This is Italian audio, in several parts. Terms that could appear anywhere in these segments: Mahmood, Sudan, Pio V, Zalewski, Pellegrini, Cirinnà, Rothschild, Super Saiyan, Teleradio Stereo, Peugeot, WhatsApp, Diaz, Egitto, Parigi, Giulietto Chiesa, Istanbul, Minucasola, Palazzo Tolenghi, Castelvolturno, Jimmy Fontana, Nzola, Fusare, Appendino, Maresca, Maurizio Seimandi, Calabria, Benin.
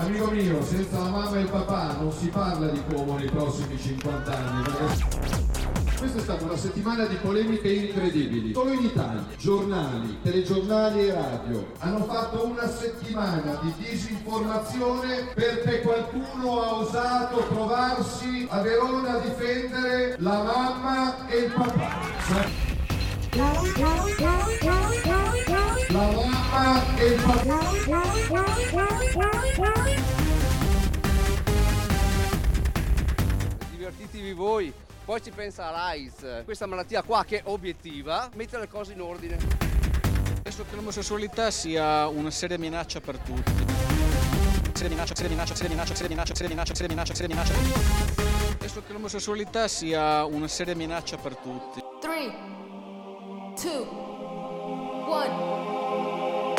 Amico mio, senza la mamma e il papà non si parla di Como nei prossimi 50 anni. Questa è stata una settimana di polemiche incredibili. Solo in Italia, giornali, telegiornali e radio hanno fatto una settimana di disinformazione perché qualcuno ha osato provarsi a Verona a difendere la mamma e il papà. La mamma e il papà. Divertitevi voi. Poi ci pensa l'AIDS, questa malattia qua che è obiettiva, mettere le cose in ordine. Penso che l'omosessualità sia una seria minaccia per tutti. Penso che l'omosessualità sia una seria minaccia per tutti. 3, 2, 1,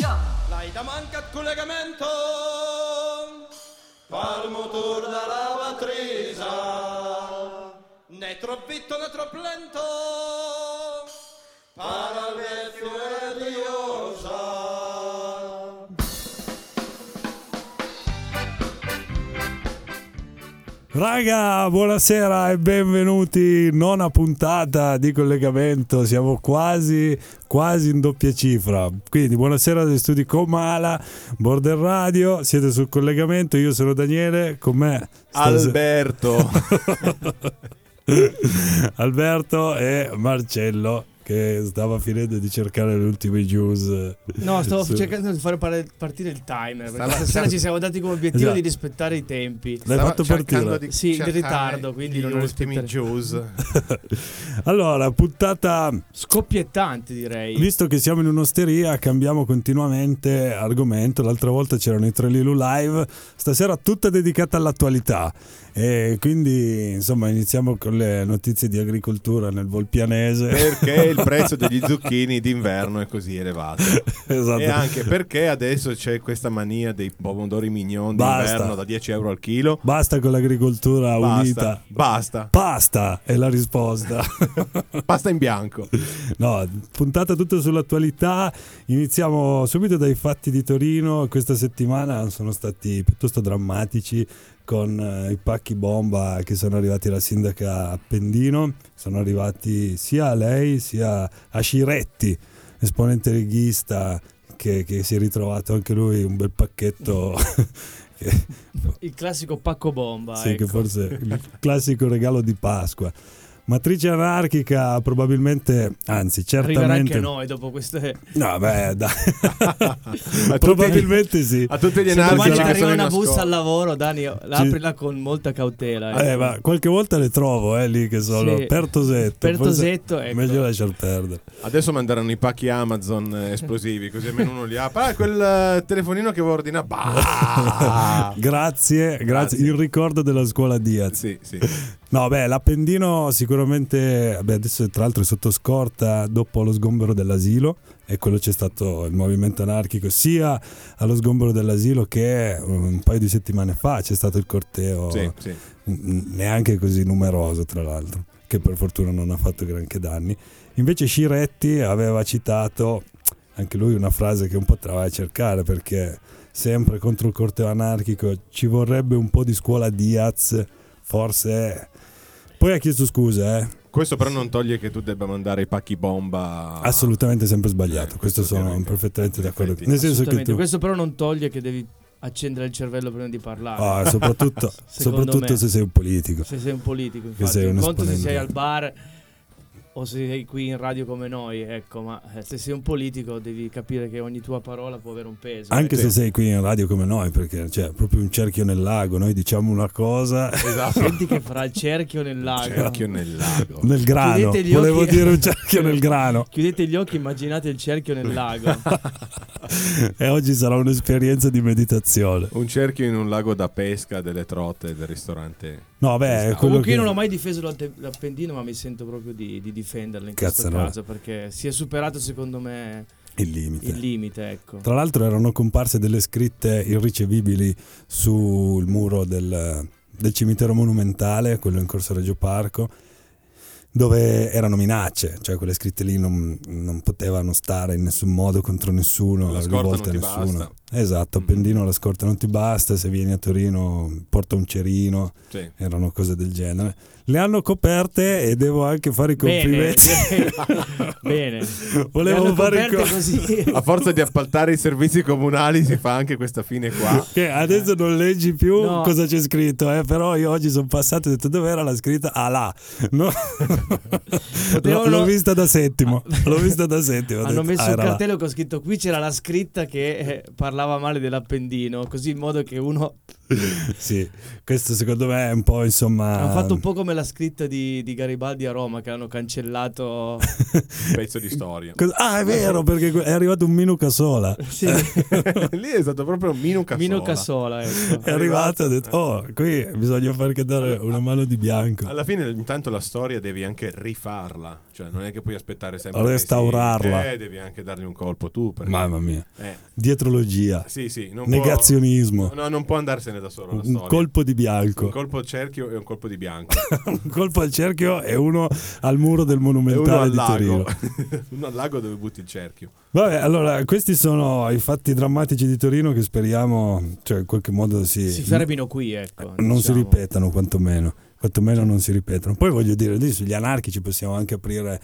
go! L'AIDA manca il collegamento, fa il motore da lavatrice. Né troppo vitto né troppo lento, parallezione diosa. Raga, buonasera e benvenuti, nona puntata di collegamento, siamo quasi in doppia cifra, quindi buonasera dagli studi Comala, Border Radio, siete sul collegamento, io sono Daniele, con me Alberto. Alberto e Marcello, che stava finendo di cercare le ultime news. No, stavo cercando di fare partire il timer, perché stasera ci siamo dati come obiettivo di rispettare i tempi. L'hai fatto partire? Sì, in ritardo, quindi non ultime news. Allora, puntata scoppiettante, direi. Visto che siamo in un'osteria, cambiamo continuamente argomento. L'altra volta c'erano i Tre Lilu Live, stasera tutta dedicata all'attualità. E quindi insomma iniziamo con le notizie di agricoltura nel Volpianese. Perché il prezzo degli zucchini d'inverno è così elevato? Esatto. E anche perché adesso c'è questa mania dei pomodori mignon d'inverno da 10 euro al chilo. Basta con l'agricoltura unita. Basta. Pasta è la risposta. Pasta in bianco. No, puntata tutta sull'attualità. Iniziamo subito dai fatti di Torino. Questa settimana sono stati piuttosto drammatici, con i pacchi bomba che sono arrivati alla sindaca Appendino, sono arrivati sia a lei sia a Sciretti, esponente leghista, che si è ritrovato anche lui un bel pacchetto. Il classico pacco bomba. Sì, ecco. Che forse è il classico regalo di Pasqua. Matrice anarchica probabilmente, anzi certamente... Arriverà anche noi dopo queste... No, beh, dai. Probabilmente tutti, sì. A tutti gli anarchici che arriva una busta al lavoro, Dani, aprila con molta cautela. Ma qualche volta le trovo, lì che sono... Sì. Per Tosetto, ecco. Meglio lasciar perdere. Adesso manderanno i pacchi Amazon esplosivi, così almeno uno li apre. Quel telefonino che vuoi ordinare... Grazie. Il ricordo della scuola Diaz. Sì. No, beh, l'Appendino sicuramente, adesso tra l'altro è sotto scorta dopo lo sgombero dell'asilo, e quello c'è stato il movimento anarchico sia allo sgombero dell'asilo che un paio di settimane fa c'è stato il corteo, sì. Neanche così numeroso tra l'altro, che per fortuna non ha fatto granché danni. Invece Sciretti aveva citato anche lui una frase che un po' trova a cercare, perché sempre contro il corteo anarchico ci vorrebbe un po' di scuola Diaz, forse... Poi ha chiesto scusa, Questo però non toglie che tu debba mandare i pacchi bomba. Assolutamente, sempre sbagliato. Questo sono perfettamente d'accordo. Nel senso che questo però non toglie che devi accendere il cervello prima di parlare. Ah, soprattutto se sei un politico. Se sei un politico, infatti. Che sei un conto se sei al bar o se sei qui in radio come noi, ecco, ma se sei un politico devi capire che ogni tua parola può avere un peso. Anche se sei qui in radio come noi, perché c'è proprio un cerchio nel lago, noi diciamo una cosa. Esatto. Senti che farà il cerchio nel lago. Nel grano. Volevo dire un cerchio nel grano. Chiudete gli occhi, immaginate il cerchio nel lago. E oggi sarà un'esperienza di meditazione. Un cerchio in un lago da pesca, delle trote, del ristorante. No, beh, comunque io non ho mai difeso l'Appendino, ma mi sento proprio di difenderlo in questo caso, perché si è superato secondo me il limite, ecco. Tra l'altro erano comparse delle scritte irricevibili sul muro del cimitero monumentale, quello in Corso Reggio Parco, dove erano minacce, cioè quelle scritte lì non potevano stare in nessun modo contro nessuno, rivolte a nessuno. Esatto, Appendino la scorta non ti basta, se vieni a Torino porta un cerino, sì, erano cose del genere. Le hanno coperte e devo anche fare i complimenti. Bene, volevo fare così. A forza di appaltare i servizi comunali si fa anche questa fine qua. Che adesso non leggi più, no, cosa c'è scritto, però io oggi sono passato e ho detto dove era la scritta? Ah là, no. L'ho vista da Settimo. L'ho vista da Settimo. Hanno messo un cartello là che ho scritto qui c'era la scritta che parlava male dell'Appendino, così in modo che uno... Sì, questo secondo me è un po', insomma, hanno fatto un po' come la scritta di Garibaldi a Roma, che hanno cancellato un pezzo di storia. Ah, è vero, perché è arrivato un Minucasola. Sì. Lì è stato proprio un Minucasola, ecco. È arrivato e ha detto oh, qui bisogna far dare una mano di bianco. Alla fine intanto la storia devi anche rifarla, cioè non è che puoi aspettare sempre restaurarla, sì, devi anche dargli un colpo tu, perché... Mamma mia, dietrologia, sì, sì, non negazionismo può... No, non può andarsene da solo la storia. Un colpo di bianco, un colpo al cerchio e un colpo di bianco. Un colpo al cerchio e uno al muro del Monumentale di Torino. Uno al lago dove butti il cerchio. Vabbè, allora questi sono i fatti drammatici di Torino che speriamo, cioè, in qualche modo si fermino qui, ecco, non diciamo si ripetano, quantomeno non si ripetono. Poi voglio dire, lì sugli anarchici possiamo anche aprire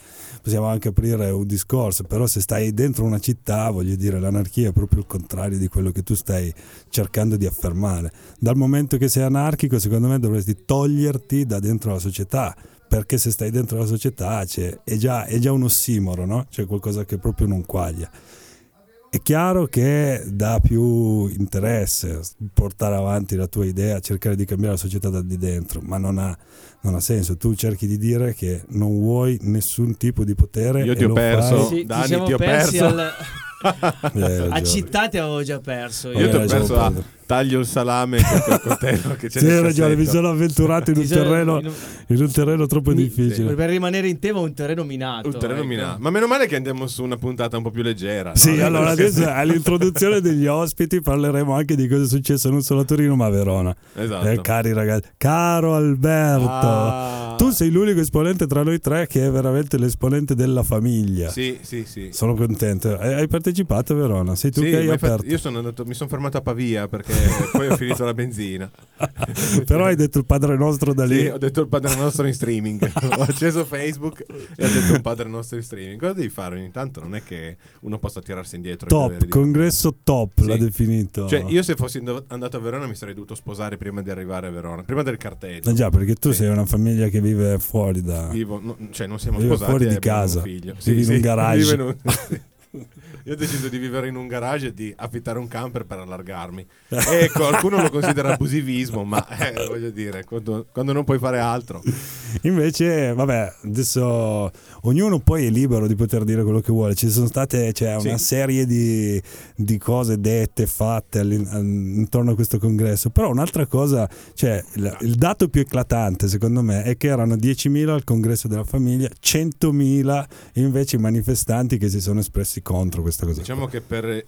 un discorso, però se stai dentro una città, voglio dire, l'anarchia è proprio il contrario di quello che tu stai cercando di affermare. Dal momento che sei anarchico, secondo me dovresti toglierti da dentro la società, perché se stai dentro la società è già un ossimoro, no? C'è qualcosa che proprio non quaglia. È chiaro che dà più interesse portare avanti la tua idea, cercare di cambiare la società da di dentro, ma non ha senso. Tu cerchi di dire che non vuoi nessun tipo di potere. Io ti ho perso, sì, Dani, ti ho perso. A città ti avevo già perso. Io ti ho perso a taglio il salame con coltello che c'è. Sì, hai ragione, mi sono avventurato in un terreno troppo difficile. Per rimanere in tema, un terreno minato. Ma meno male che andiamo su una puntata un po' più leggera. Sì, no? Allora adesso all'introduzione degli ospiti parleremo anche di cosa è successo non solo a Torino ma a Verona. Esatto. Cari ragazzi, caro Alberto, tu sei l'unico esponente tra noi tre che è veramente l'esponente della famiglia. Sì, sì, sì. Sono contento. Hai partecipato a Verona? Sei tu che hai aperto? Io sono andato, mi sono fermato a Pavia perché poi ho finito la benzina. Però hai detto il Padre Nostro da lì. Sì, ho detto il Padre Nostro in streaming. Ho acceso Facebook e ho detto il Padre Nostro in streaming. Cosa devi fare? Ogni tanto non è che uno possa tirarsi indietro. Top, congresso top, sì, l'ha definito. Cioè io se fossi andato a Verona mi sarei dovuto sposare prima di arrivare a Verona, prima del carteggio. Già, perché tu sei una famiglia che vive fuori da... Vivo, no, cioè non siamo sposati, fuori di casa, vivi in un garage. Io ho deciso di vivere in un garage e di affittare un camper per allargarmi. Ecco, qualcuno lo considera abusivismo, ma voglio dire, quando non puoi fare altro. Invece, vabbè, adesso ognuno poi è libero di poter dire quello che vuole. Ci sono state, una serie di cose dette, fatte intorno a questo congresso. Però un'altra cosa, il dato più eclatante secondo me è che erano 10.000 al congresso della famiglia, 100.000 invece i manifestanti che si sono espressi contro questa cosa. Diciamo che per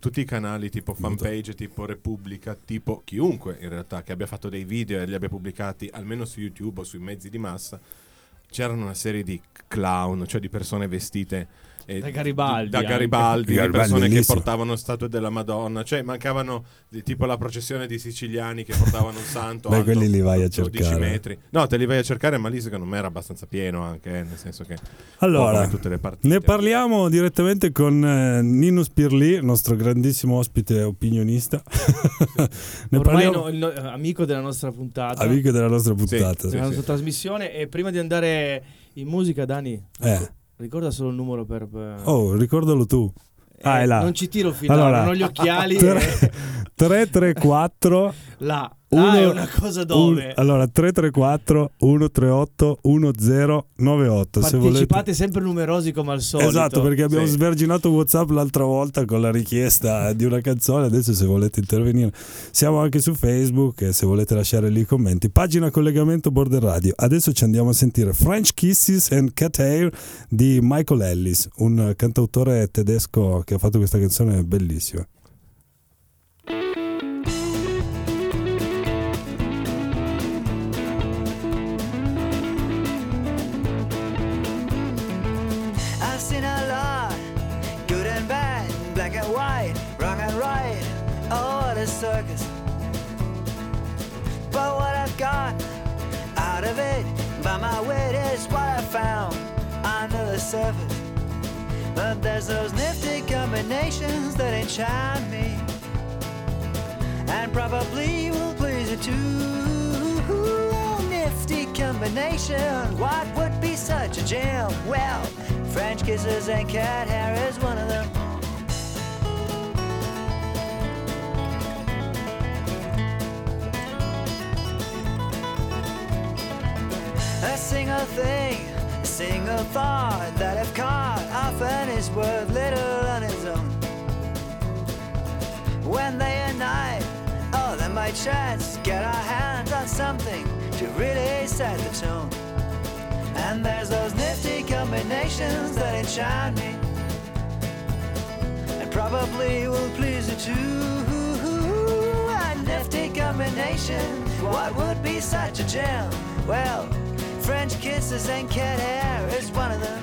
tutti i canali tipo Fanpage, tipo Repubblica, tipo chiunque in realtà che abbia fatto dei video e li abbia pubblicati almeno su YouTube o sui mezzi di massa, c'erano una serie di clown, cioè di persone vestite da Garibaldi, di persone che portavano statue della Madonna, cioè mancavano tipo la processione di siciliani che portavano un santo. Beh, quelli li vai a cercare. 12 metri. No, te li vai a cercare, ma lì secondo me era abbastanza pieno anche, nel senso che allora tutte le partite. Ne parliamo direttamente con Nino Spirlì, nostro grandissimo ospite opinionista. Amico della nostra puntata. Amico della nostra puntata, della nostra trasmissione. E prima di andare in musica, Dani, ricorda solo il numero per... Oh, ricordalo tu. È là. Non ci tiro fino allora, non ho gli occhiali. 334 è una cosa dove. Allora 334 138 1098. Partecipate sempre numerosi come al solito. Esatto, perché abbiamo sverginato WhatsApp l'altra volta con la richiesta di una canzone. Adesso se volete intervenire siamo anche su Facebook e se volete lasciare lì i commenti. Pagina collegamento Border Radio. Adesso ci andiamo a sentire French Kisses and Cat Hair di Michael Ellis, un cantautore tedesco che ha fatto questa canzone bellissima. Wrong and a circus, but what I've got out of it by my wit is what I found under the surface. But there's those nifty combinations that enchant me, and probably will please you too. Oh, nifty combination, what would be such a jam? Well, French kisses and cat hair is one of them. A single thing, a single thought that I've caught often is worth little on its own. When they and I, oh, then by chance, get our hands on something to really set the tone. And there's those nifty combinations that enchant me, and probably will please you too. A nifty combination, what would be such a gem? Well, French kisses and cat hair is one of them.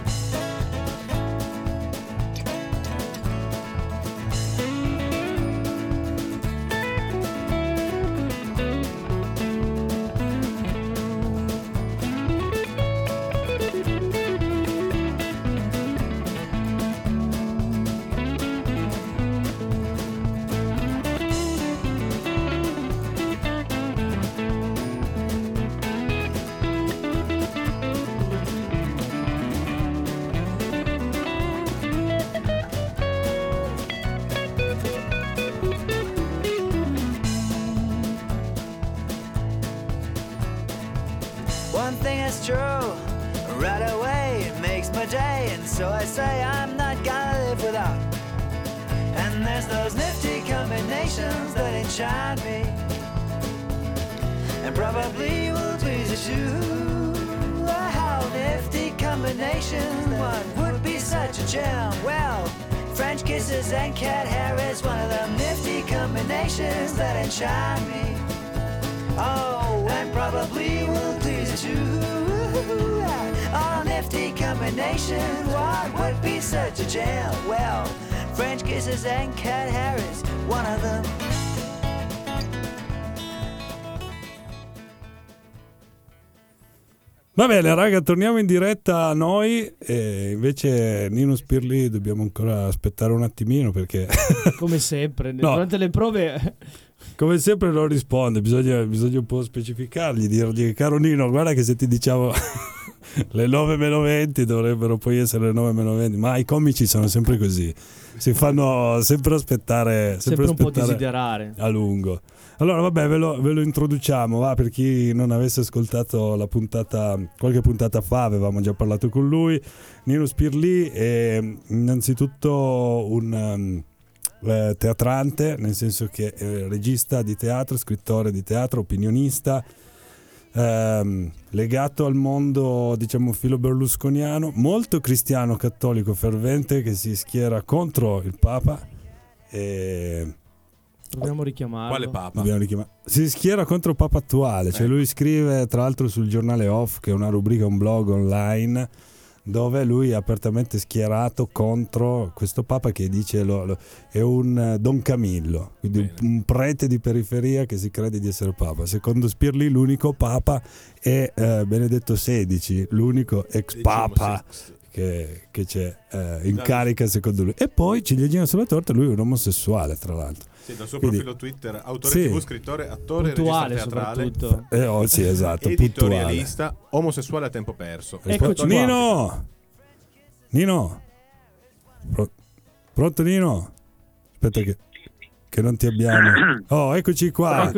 Va bene, raga, torniamo in diretta a noi. E invece Nino Spirlì dobbiamo ancora aspettare un attimino perché come sempre no, durante le prove come sempre non risponde, bisogna un po' specificargli, dirgli: caro Nino, guarda che se ti diciamo le 9:20 dovrebbero poi essere le 9:20, ma i comici sono sempre così, si fanno sempre aspettare, sempre un po' desiderare a lungo. Allora vabbè, ve lo introduciamo, va, per chi non avesse ascoltato la puntata, qualche puntata fa avevamo già parlato con lui. Nino Spirlì è innanzitutto un teatrante, nel senso che è regista di teatro, scrittore di teatro, opinionista, legato al mondo, diciamo, filo berlusconiano, molto cristiano cattolico fervente che si schiera contro il Papa. E dobbiamo richiamarlo. Quale Papa? Si schiera contro il Papa attuale, cioè lui scrive tra l'altro sul giornale Off, che è una rubrica, un blog online, dove lui è apertamente schierato contro questo Papa che dice è un Don Camillo, quindi un prete di periferia che si crede di essere Papa. Secondo Spirlì l'unico Papa è Benedetto XVI, l'unico ex Papa che c'è in carica secondo lui. E poi, ciliegina sulla torta, lui è un omosessuale tra l'altro. Sì, dal suo profilo Twitter, autore TV, scrittore, attore, regista teatrale, sì, esatto, editorialista, omosessuale a tempo perso. Eccoci, Nino! Pronto Nino? Aspetta che non ti abbiamo. Oh, eccoci qua.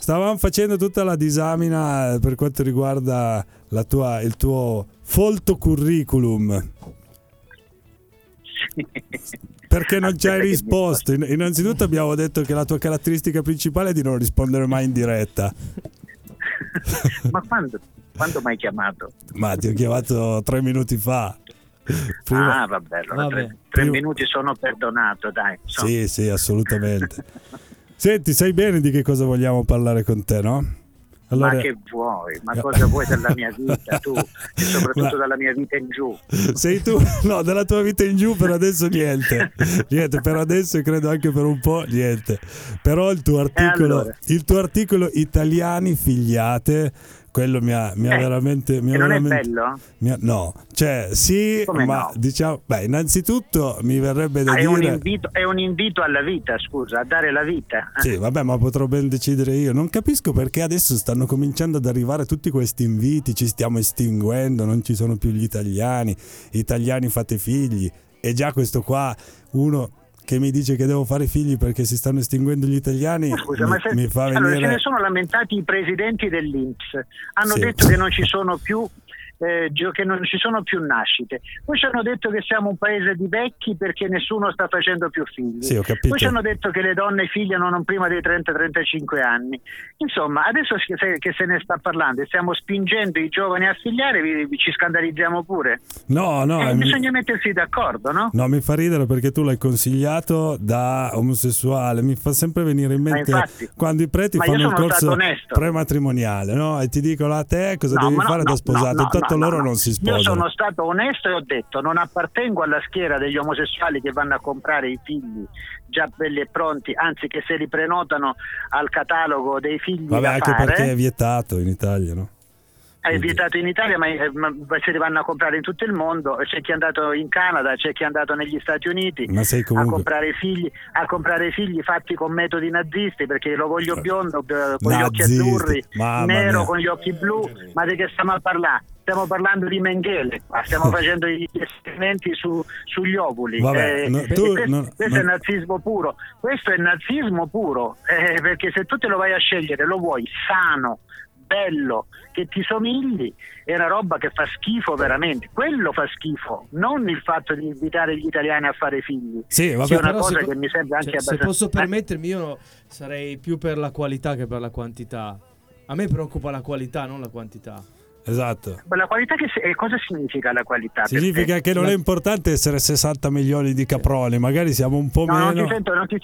Stavamo facendo tutta la disamina per quanto riguarda il tuo folto curriculum. Perché non ci hai risposto? Innanzitutto abbiamo detto che la tua caratteristica principale è di non rispondere mai in diretta. Ma quando mi hai chiamato? Ma ti ho chiamato 3 minuti fa. Prima... Ah, vabbè, allora vabbè. Tre minuti sono perdonato, dai. Sì, assolutamente. Senti, sai bene di che cosa vogliamo parlare con te, no? Allora, ma che vuoi? Ma cosa vuoi dalla mia vita tu? E soprattutto dalla mia vita in giù. Sei tu? No, dalla tua vita in giù per adesso niente. Niente, per adesso e credo anche per un po' niente. Però il tuo articolo, allora, il tuo articolo italiani figliate, quello mi ha veramente... Mi ha non veramente, è bello? No, cioè sì, come ma no? Diciamo, beh, innanzitutto mi verrebbe da dire... È un invito alla vita, scusa, a dare la vita. Sì, vabbè, ma potrò ben decidere io. Non capisco perché adesso stanno cominciando ad arrivare tutti questi inviti, ci stiamo estinguendo, non ci sono più gli italiani fate figli. E già questo qua, uno... che mi dice che devo fare figli perché si stanno estinguendo gli italiani, mi fa venire... Allora, se ne sono lamentati i presidenti dell'INPS, hanno detto che non ci sono più nascite, poi ci hanno detto che siamo un paese di vecchi perché nessuno sta facendo più figli, sì, ho capito. Poi ci hanno detto che le donne figliano non prima dei 30-35 anni, insomma adesso che se ne sta parlando e stiamo spingendo i giovani a figliare, ci scandalizziamo pure. Bisogna mettersi d'accordo, no? No, mi fa ridere perché tu l'hai consigliato da omosessuale, mi fa sempre venire in mente quando i preti fanno il corso prematrimoniale, no? E ti dicono a te cosa devi fare da sposato, loro non si sposano. Io sono stato onesto e ho detto non appartengo alla schiera degli omosessuali che vanno a comprare i figli già belli e pronti, anzi che se li prenotano al catalogo dei figli. Vabbè, anche fare, perché è vietato in Italia, no? È vietato in Italia, ma se li vanno a comprare in tutto il mondo. C'è chi è andato in Canada, c'è chi è andato negli Stati Uniti a comprare figli fatti con metodi nazisti, perché lo voglio biondo con gli occhi azzurri, nero con gli occhi blu. Ma di che stiamo a parlare? Stiamo parlando di Mengele, stiamo facendo gli esperimenti sugli ovuli. Vabbè, questo è nazismo puro. Questo è nazismo puro, perché se tu te lo vai a scegliere, lo vuoi sano, bello, che ti somigli, è una roba che fa schifo veramente. Quello fa schifo, non il fatto di invitare gli italiani a fare figli. Sì, vabbè, che è una cosa che mi sembra anche abbastanza... Se posso permettermi, io sarei più per la qualità che per la quantità. A me preoccupa la qualità, non la quantità. Esatto. Ma la qualità cosa significa la qualità? Significa che non è importante essere 60 milioni di caproni, magari siamo un po' meno. Non ti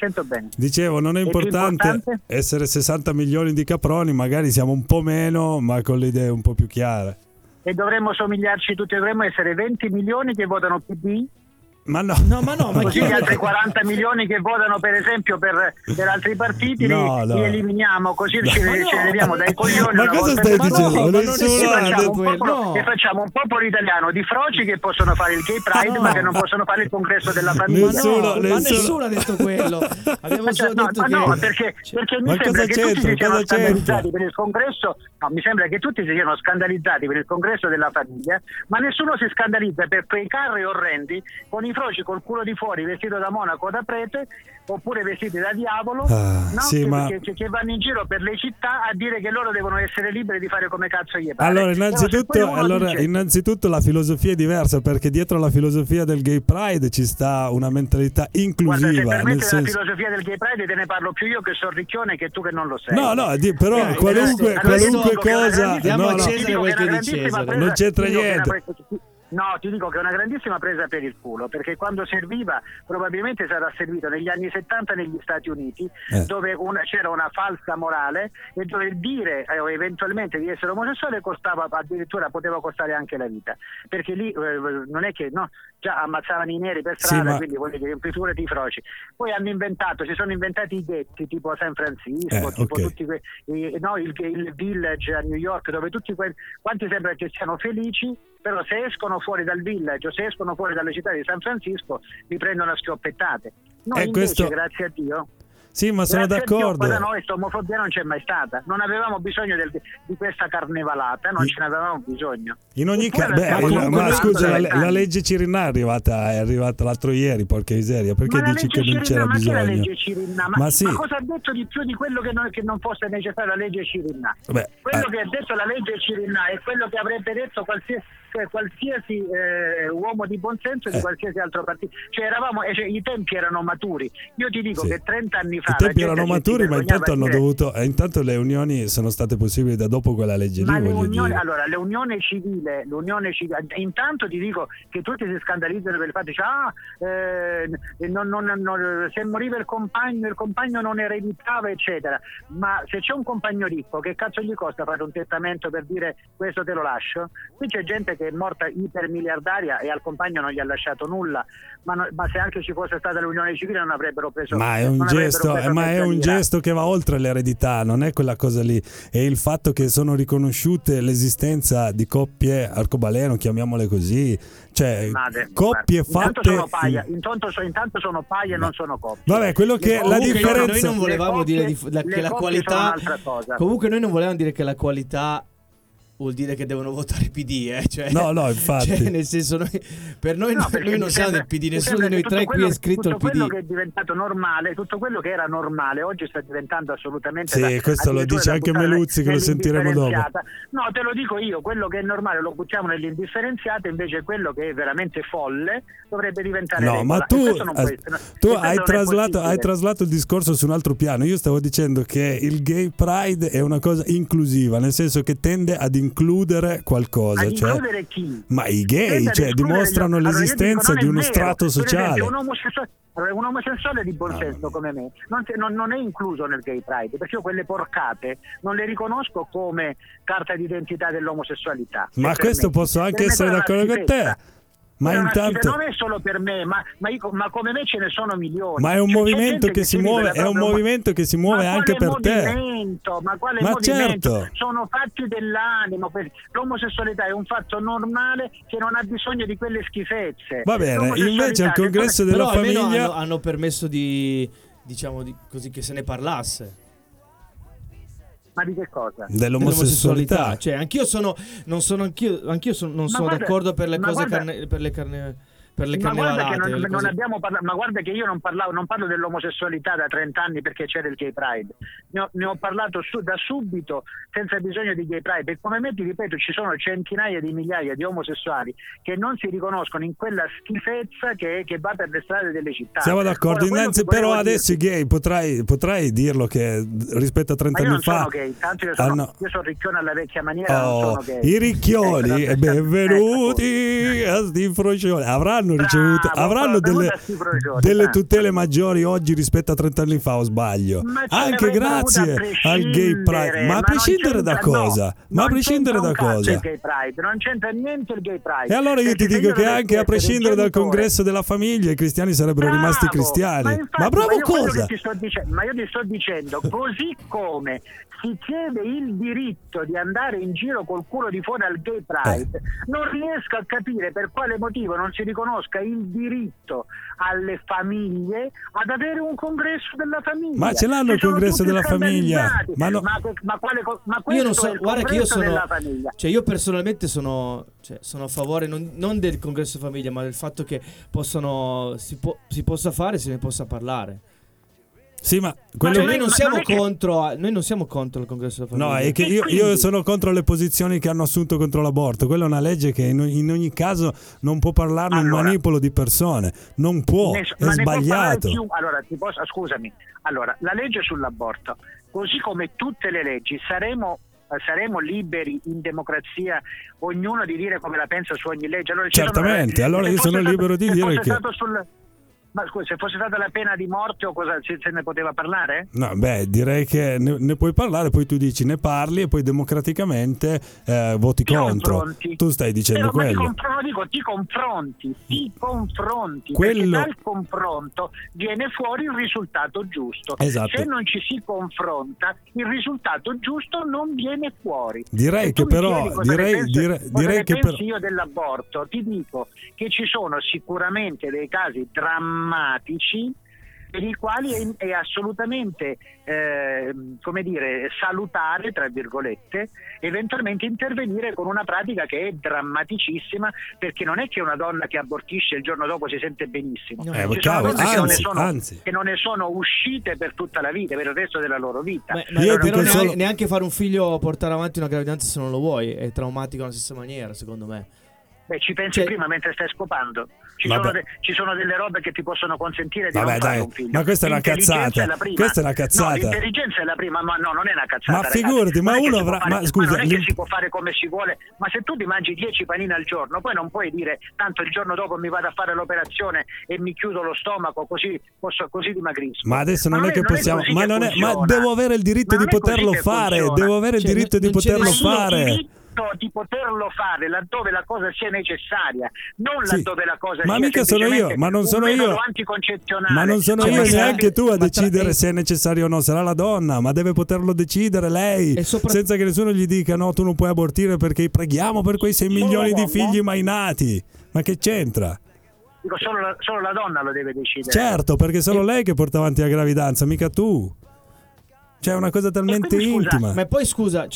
sento bene. Dicevo, non è importante essere 60 milioni di caproni, magari siamo un po' meno, ma con le idee un po' più chiare. E dovremmo somigliarci tutti, dovremmo essere 20 milioni che votano PD. Così gli altri 40 milioni che votano per esempio per altri partiti li eliminiamo, così ci leviamo dai coglioni. Ma cosa stai dicendo? Facciamo un popolo italiano di froci che possono fare il gay pride ma che non possono fare il congresso della famiglia. Nessuno ha detto quello. Perché mi sembra che tutti si siano scandalizzati per il congresso. No, mi sembra che tutti si siano scandalizzati per il congresso della famiglia, ma nessuno si scandalizza per quei carri orrendi con i froci col culo di fuori, vestito da monaco o da prete, oppure vestiti da diavolo, che vanno in giro per le città a dire che loro devono essere liberi di fare come cazzo gli pare. Allora, innanzitutto la filosofia è diversa, perché dietro la filosofia del gay pride ci sta una mentalità inclusiva. Guarda, se per la filosofia del gay pride te ne parlo più io che sono ricchione che tu che non lo sei. Però qualunque cosa... Non c'entra niente. No, ti dico che è una grandissima presa per il culo, perché quando serviva, probabilmente sarà servito negli anni 70 negli Stati Uniti, dove c'era una falsa morale e dove dire eventualmente di essere omosessuale costava, addirittura poteva costare anche la vita, perché lì non è che già ammazzavano i neri per strada, quindi vuol dire figure di froci. Poi si sono inventati i ghetti tipo San Francisco, tutti il village a New York, dove tutti quanti sembra che siano felici, però se escono fuori dal villaggio, se escono fuori dalle città di San Francisco, li prendono a schioppettate. Noi invece, grazie a Dio... Sì, ma sono d'accordo. Da noi omofobia non c'è mai stata. Non avevamo bisogno di questa carnevalata, ce ne avevamo bisogno. In ogni caso, scusa, la legge Cirinnà è arrivata l'altro ieri, porca miseria, perché dici che non c'era bisogno? La legge Cirinnà, ma cosa ha detto di più di quello che non fosse necessaria la legge Cirinnà? Quello che ha detto la legge Cirinnà è quello che avrebbe detto qualsiasi qualsiasi uomo di buonsenso di qualsiasi altro partito. Cioè, i tempi erano maturi. Io ti dico che 30 anni fa i tempi erano maturi, ma intanto hanno dovuto intanto le unioni sono state possibili da dopo quella legge lì. Ma l'unione civile, intanto ti dico che tutti si scandalizzano per il fatto, se moriva il compagno non ereditava, eccetera. Ma se c'è un compagno ricco, che cazzo gli costa fare un testamento per dire questo te lo lascio? Qui c'è gente che è morta ipermiliardaria e al compagno non gli ha lasciato nulla, ma se anche ci fosse stata l'unione civile non avrebbero preso. Ma è un gesto, che va oltre l'eredità, non è quella cosa lì. È il fatto che sono riconosciute l'esistenza di coppie arcobaleno, chiamiamole così, cioè coppie fatte. Intanto sono paia e non sono coppie. Vabbè, quello che la differenza. Noi non volevamo dire che la qualità. Comunque noi non volevamo dire che la qualità vuol dire che devono votare PD, cioè, no, infatti. Cioè, nel senso, noi non siamo del PD, nessuno di noi tre qui è iscritto al PD. Tutto quello che è diventato normale, tutto quello che era normale oggi sta diventando assolutamente. Sì, questo lo dice anche Meluzzi, che lo sentiremo dopo. No, te lo dico io, quello che è normale lo buttiamo nell'indifferenziata, invece quello che è veramente folle dovrebbe diventare regola. No, ma tu hai traslato il discorso su un altro piano. Io stavo dicendo che il Gay Pride è una cosa inclusiva, nel senso che tende ad includere qualcosa, includere chi? Ma i gay, dimostrano l'esistenza di uno strato sociale. Un omosessuale di buon senso come me non è incluso nel Gay Pride, perché io quelle porcate non le riconosco come carta d'identità dell'omosessualità. Ma questo posso anche essere d'accordo con te. Ma intanto non è solo per me, ma come me ce ne sono milioni. Ma è un movimento che si muove, è un movimento che si muove anche per te. Ma certo, sono fatti dell'animo. L'omosessualità è un fatto normale che non ha bisogno di quelle schifezze. Va bene, invece al congresso della famiglia hanno permesso così che se ne parlasse. Ma di che cosa? Dell'omosessualità. Cioè, anch'io non sono d'accordo per le cose per le carnevalate. Ma guarda che io non parlo dell'omosessualità da 30 anni perché c'era il Gay Pride. Ne ho parlato da subito, senza bisogno di Gay Pride. E come me, ti ripeto, ci sono centinaia di migliaia di omosessuali che non si riconoscono in quella schifezza che va per le strade delle città. Siamo d'accordo. Però adesso i gay, potrai dirlo che rispetto a 30 anni fa. Io sono ricchione alla vecchia maniera. Non sono gay. I ricchioni, benvenuti a sti frocioni. Avranno ricevuto delle tutele maggiori oggi rispetto a 30 anni fa, o sbaglio? Anche grazie al Gay Pride. Ma a prescindere da cosa? Non c'entra niente il Gay Pride. E allora io ti dico che anche a prescindere dal congresso della famiglia, i cristiani sarebbero rimasti cristiani. Ma io ti sto dicendo, così come si chiede il diritto di andare in giro col culo di fuori al Gay Pride, non riesco a capire per quale motivo non si riconosca il diritto alle famiglie ad avere un congresso della famiglia. Ma ce l'hanno il congresso della famiglia? Io personalmente sono a favore non del congresso famiglia, ma del fatto che si possa fare, se ne possa parlare. Sì, noi non siamo contro il congresso della famiglia. No, è che io sono contro le posizioni che hanno assunto contro l'aborto. Quella è una legge che in ogni caso non può parlarne un manipolo di persone. Non può, è sbagliato. Allora, la legge sull'aborto, così come tutte le leggi, saremo liberi in democrazia, ognuno di dire come la pensa su ogni legge. Allora, certamente, allora io sono libero di dire che... Ma scusa, se fosse stata la pena di morte o cosa, se ne poteva parlare? No, direi che ne puoi parlare, poi tu dici ne parli e poi democraticamente voti contro. Tu stai dicendo quello. Ti confronti. Perché dal confronto viene fuori il risultato giusto. Esatto. Se non ci si confronta, il risultato giusto non viene fuori. Direi che io dell'aborto ti dico che ci sono sicuramente dei casi drammatici per i quali è assolutamente salutare, tra virgolette, eventualmente intervenire con una pratica che è drammaticissima, perché non è che una donna che abortisce il giorno dopo si sente benissimo, che non ne sono uscite per tutta la vita, per il resto della loro vita. Neanche fare un figlio, portare avanti una gravidanza se non lo vuoi, è traumatico alla stessa maniera, secondo me. Beh, ci pensi prima mentre stai scopando. Ci sono delle robe che ti possono consentire di non fare un figlio. Ma questa è una cazzata. Questa è una cazzata. No, l'intelligenza è la prima, ma no, non è una cazzata. Ma figurati, ma uno avrà, ma scusa, ma non è che si può fare come si vuole, ma se tu ti mangi 10 panini al giorno, poi non puoi dire tanto il giorno dopo mi vado a fare l'operazione e mi chiudo lo stomaco così posso, così dimagrisco. Ma adesso non è che possiamo, ma non è, ma devo avere il diritto di poterlo fare, devo avere il diritto di poterlo fare. Di poterlo fare laddove la cosa sia necessaria, non laddove la cosa sia necessaria. Ma non sono io, ma non sono io neanche tu a decidere se è necessario o no. Sarà la donna, ma deve poterlo decidere lei, senza che nessuno gli dica no, tu non puoi abortire perché preghiamo per quei 6 milioni di figli mai nati. Ma che c'entra? Dico, solo la donna lo deve decidere. Certo, perché solo lei che porta avanti la gravidanza, mica tu. Cioè, è una cosa talmente intima. Ma poi scusa.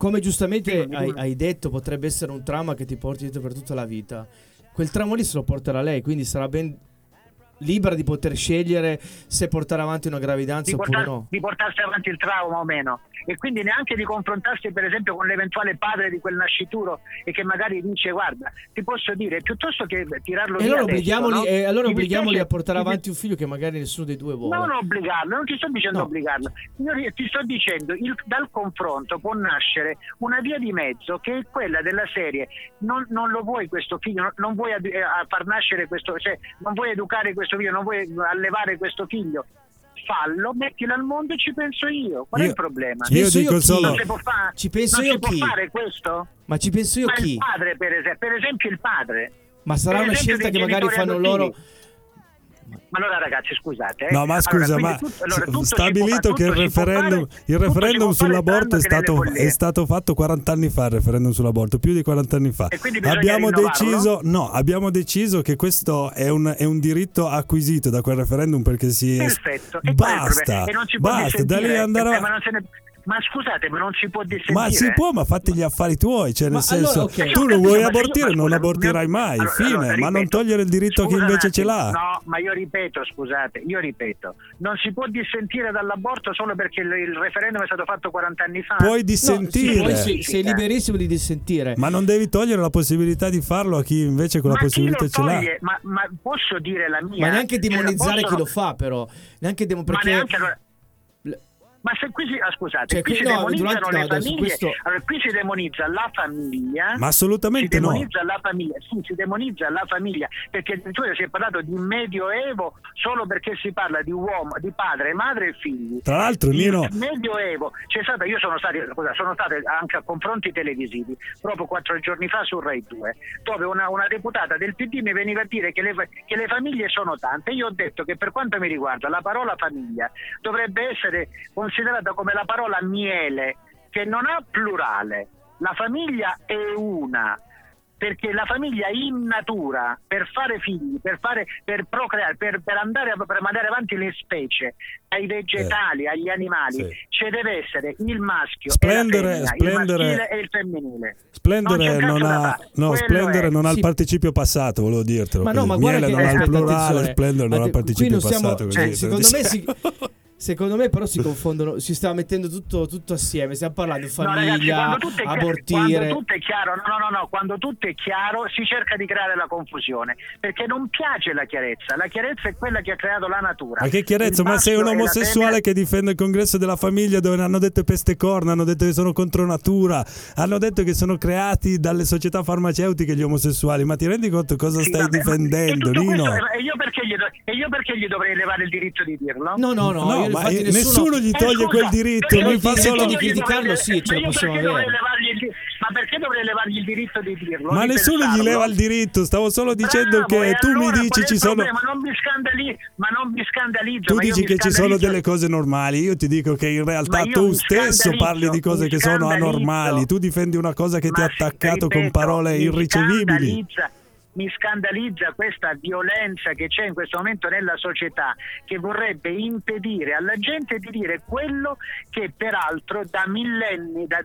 Come giustamente hai detto, potrebbe essere un trauma che ti porti dietro per tutta la vita. Quel trauma lì se lo porterà lei, quindi sarà ben libera di poter scegliere se portare avanti una gravidanza oppure no. Di portarsi avanti il trauma o meno. E quindi neanche di confrontarsi per esempio con l'eventuale padre di quel nascituro e che magari dice guarda, ti posso dire, piuttosto che tirarlo via e allora obblighiamoli a portare avanti un figlio che magari nessuno dei due vuole. Non obbligarlo, non ti sto dicendo obbligarlo. Io ti sto dicendo dal confronto può nascere una via di mezzo che è quella della serie non lo vuoi questo figlio, non vuoi far nascere questo, cioè non vuoi educare questo figlio, non vuoi allevare questo figlio, fallo, mettilo al mondo e ci penso io. Qual è il problema? Ci penso io, non si può fare questo? Ma ci penso io chi? Il padre, per esempio il padre. Ma sarà una scelta che magari fanno loro. Ma allora ragazzi, scusate. No, ma scusa, tutto stabilito che il referendum sull'aborto è stato fatto 40 anni fa, il referendum sull'aborto, più di 40 anni fa. Abbiamo deciso che questo è un diritto acquisito da quel referendum perché si perfetto. Basta, da lì andare Ma scusate, ma non si può dissentire. Ma si può, ma fatti gli affari tuoi, cioè nel senso tu non vuoi abortire, non abortirai mai, fine, ma non togliere il diritto a chi invece ce l'ha. No, ma io ripeto, non si può dissentire dall'aborto solo perché il referendum è stato fatto 40 anni fa. Puoi dissentire. Sei liberissimo di dissentire. Ma non devi togliere la possibilità di farlo a chi invece quella possibilità ce l'ha. Ma posso dire la mia. Ma neanche demonizzare chi lo fa però, neanche perché ma se qui si demonizza la famiglia. Ma assolutamente si demonizza la famiglia. Sì, si demonizza la famiglia perché addirittura si è parlato di medioevo solo perché si parla di uomo, di padre, madre e figli. Tra l'altro Nino, medioevo sono stato anche a confronti televisivi proprio 4 giorni fa su Rai 2 dove una deputata del PD mi veniva a dire che le famiglie sono tante. Io ho detto che per quanto mi riguarda la parola famiglia dovrebbe essere considerata come la parola miele, che non ha plurale. La famiglia è una, perché la famiglia in natura, per fare figli, per procreare, per mandare avanti le specie, ai vegetali, agli animali, ci deve essere il maschio e la femmina, il maschile e il femminile. Splendere non ha il participio passato, volevo dirtelo. Ma no, ma miele non ha il plurale, splendere non ha il participio passato. Secondo me però si confondono, si sta mettendo tutto assieme, stiamo parlando di famiglia, ragazzi, abortire. Quando tutto è chiaro, quando tutto è chiaro si cerca di creare la confusione, perché non piace la chiarezza. La chiarezza è quella che ha creato la natura. Ma che chiarezza? Ma sei un omosessuale che difende il congresso della famiglia dove hanno detto peste corna, hanno detto che sono contro natura, hanno detto che sono creati dalle società farmaceutiche gli omosessuali. Ma ti rendi conto cosa stai difendendo, Nino? E io perché gli dovrei levare il diritto di dirlo? No. Ma nessuno gli toglie quel diritto, lui fa solo di criticarlo, sì, ce lo possiamo avere. Ma perché dovrei levargli il diritto di dirlo? Ma nessuno gli leva il diritto, stavo solo dicendo che tu mi dici ci sono. Ma non mi scandalizzo. Tu dici che ci sono delle cose normali, io ti dico che in realtà tu stesso parli di cose che sono anormali, tu difendi una cosa che ti ha attaccato con parole irricevibili. Mi scandalizza questa violenza che c'è in questo momento nella società, che vorrebbe impedire alla gente di dire quello che peraltro da millenni, da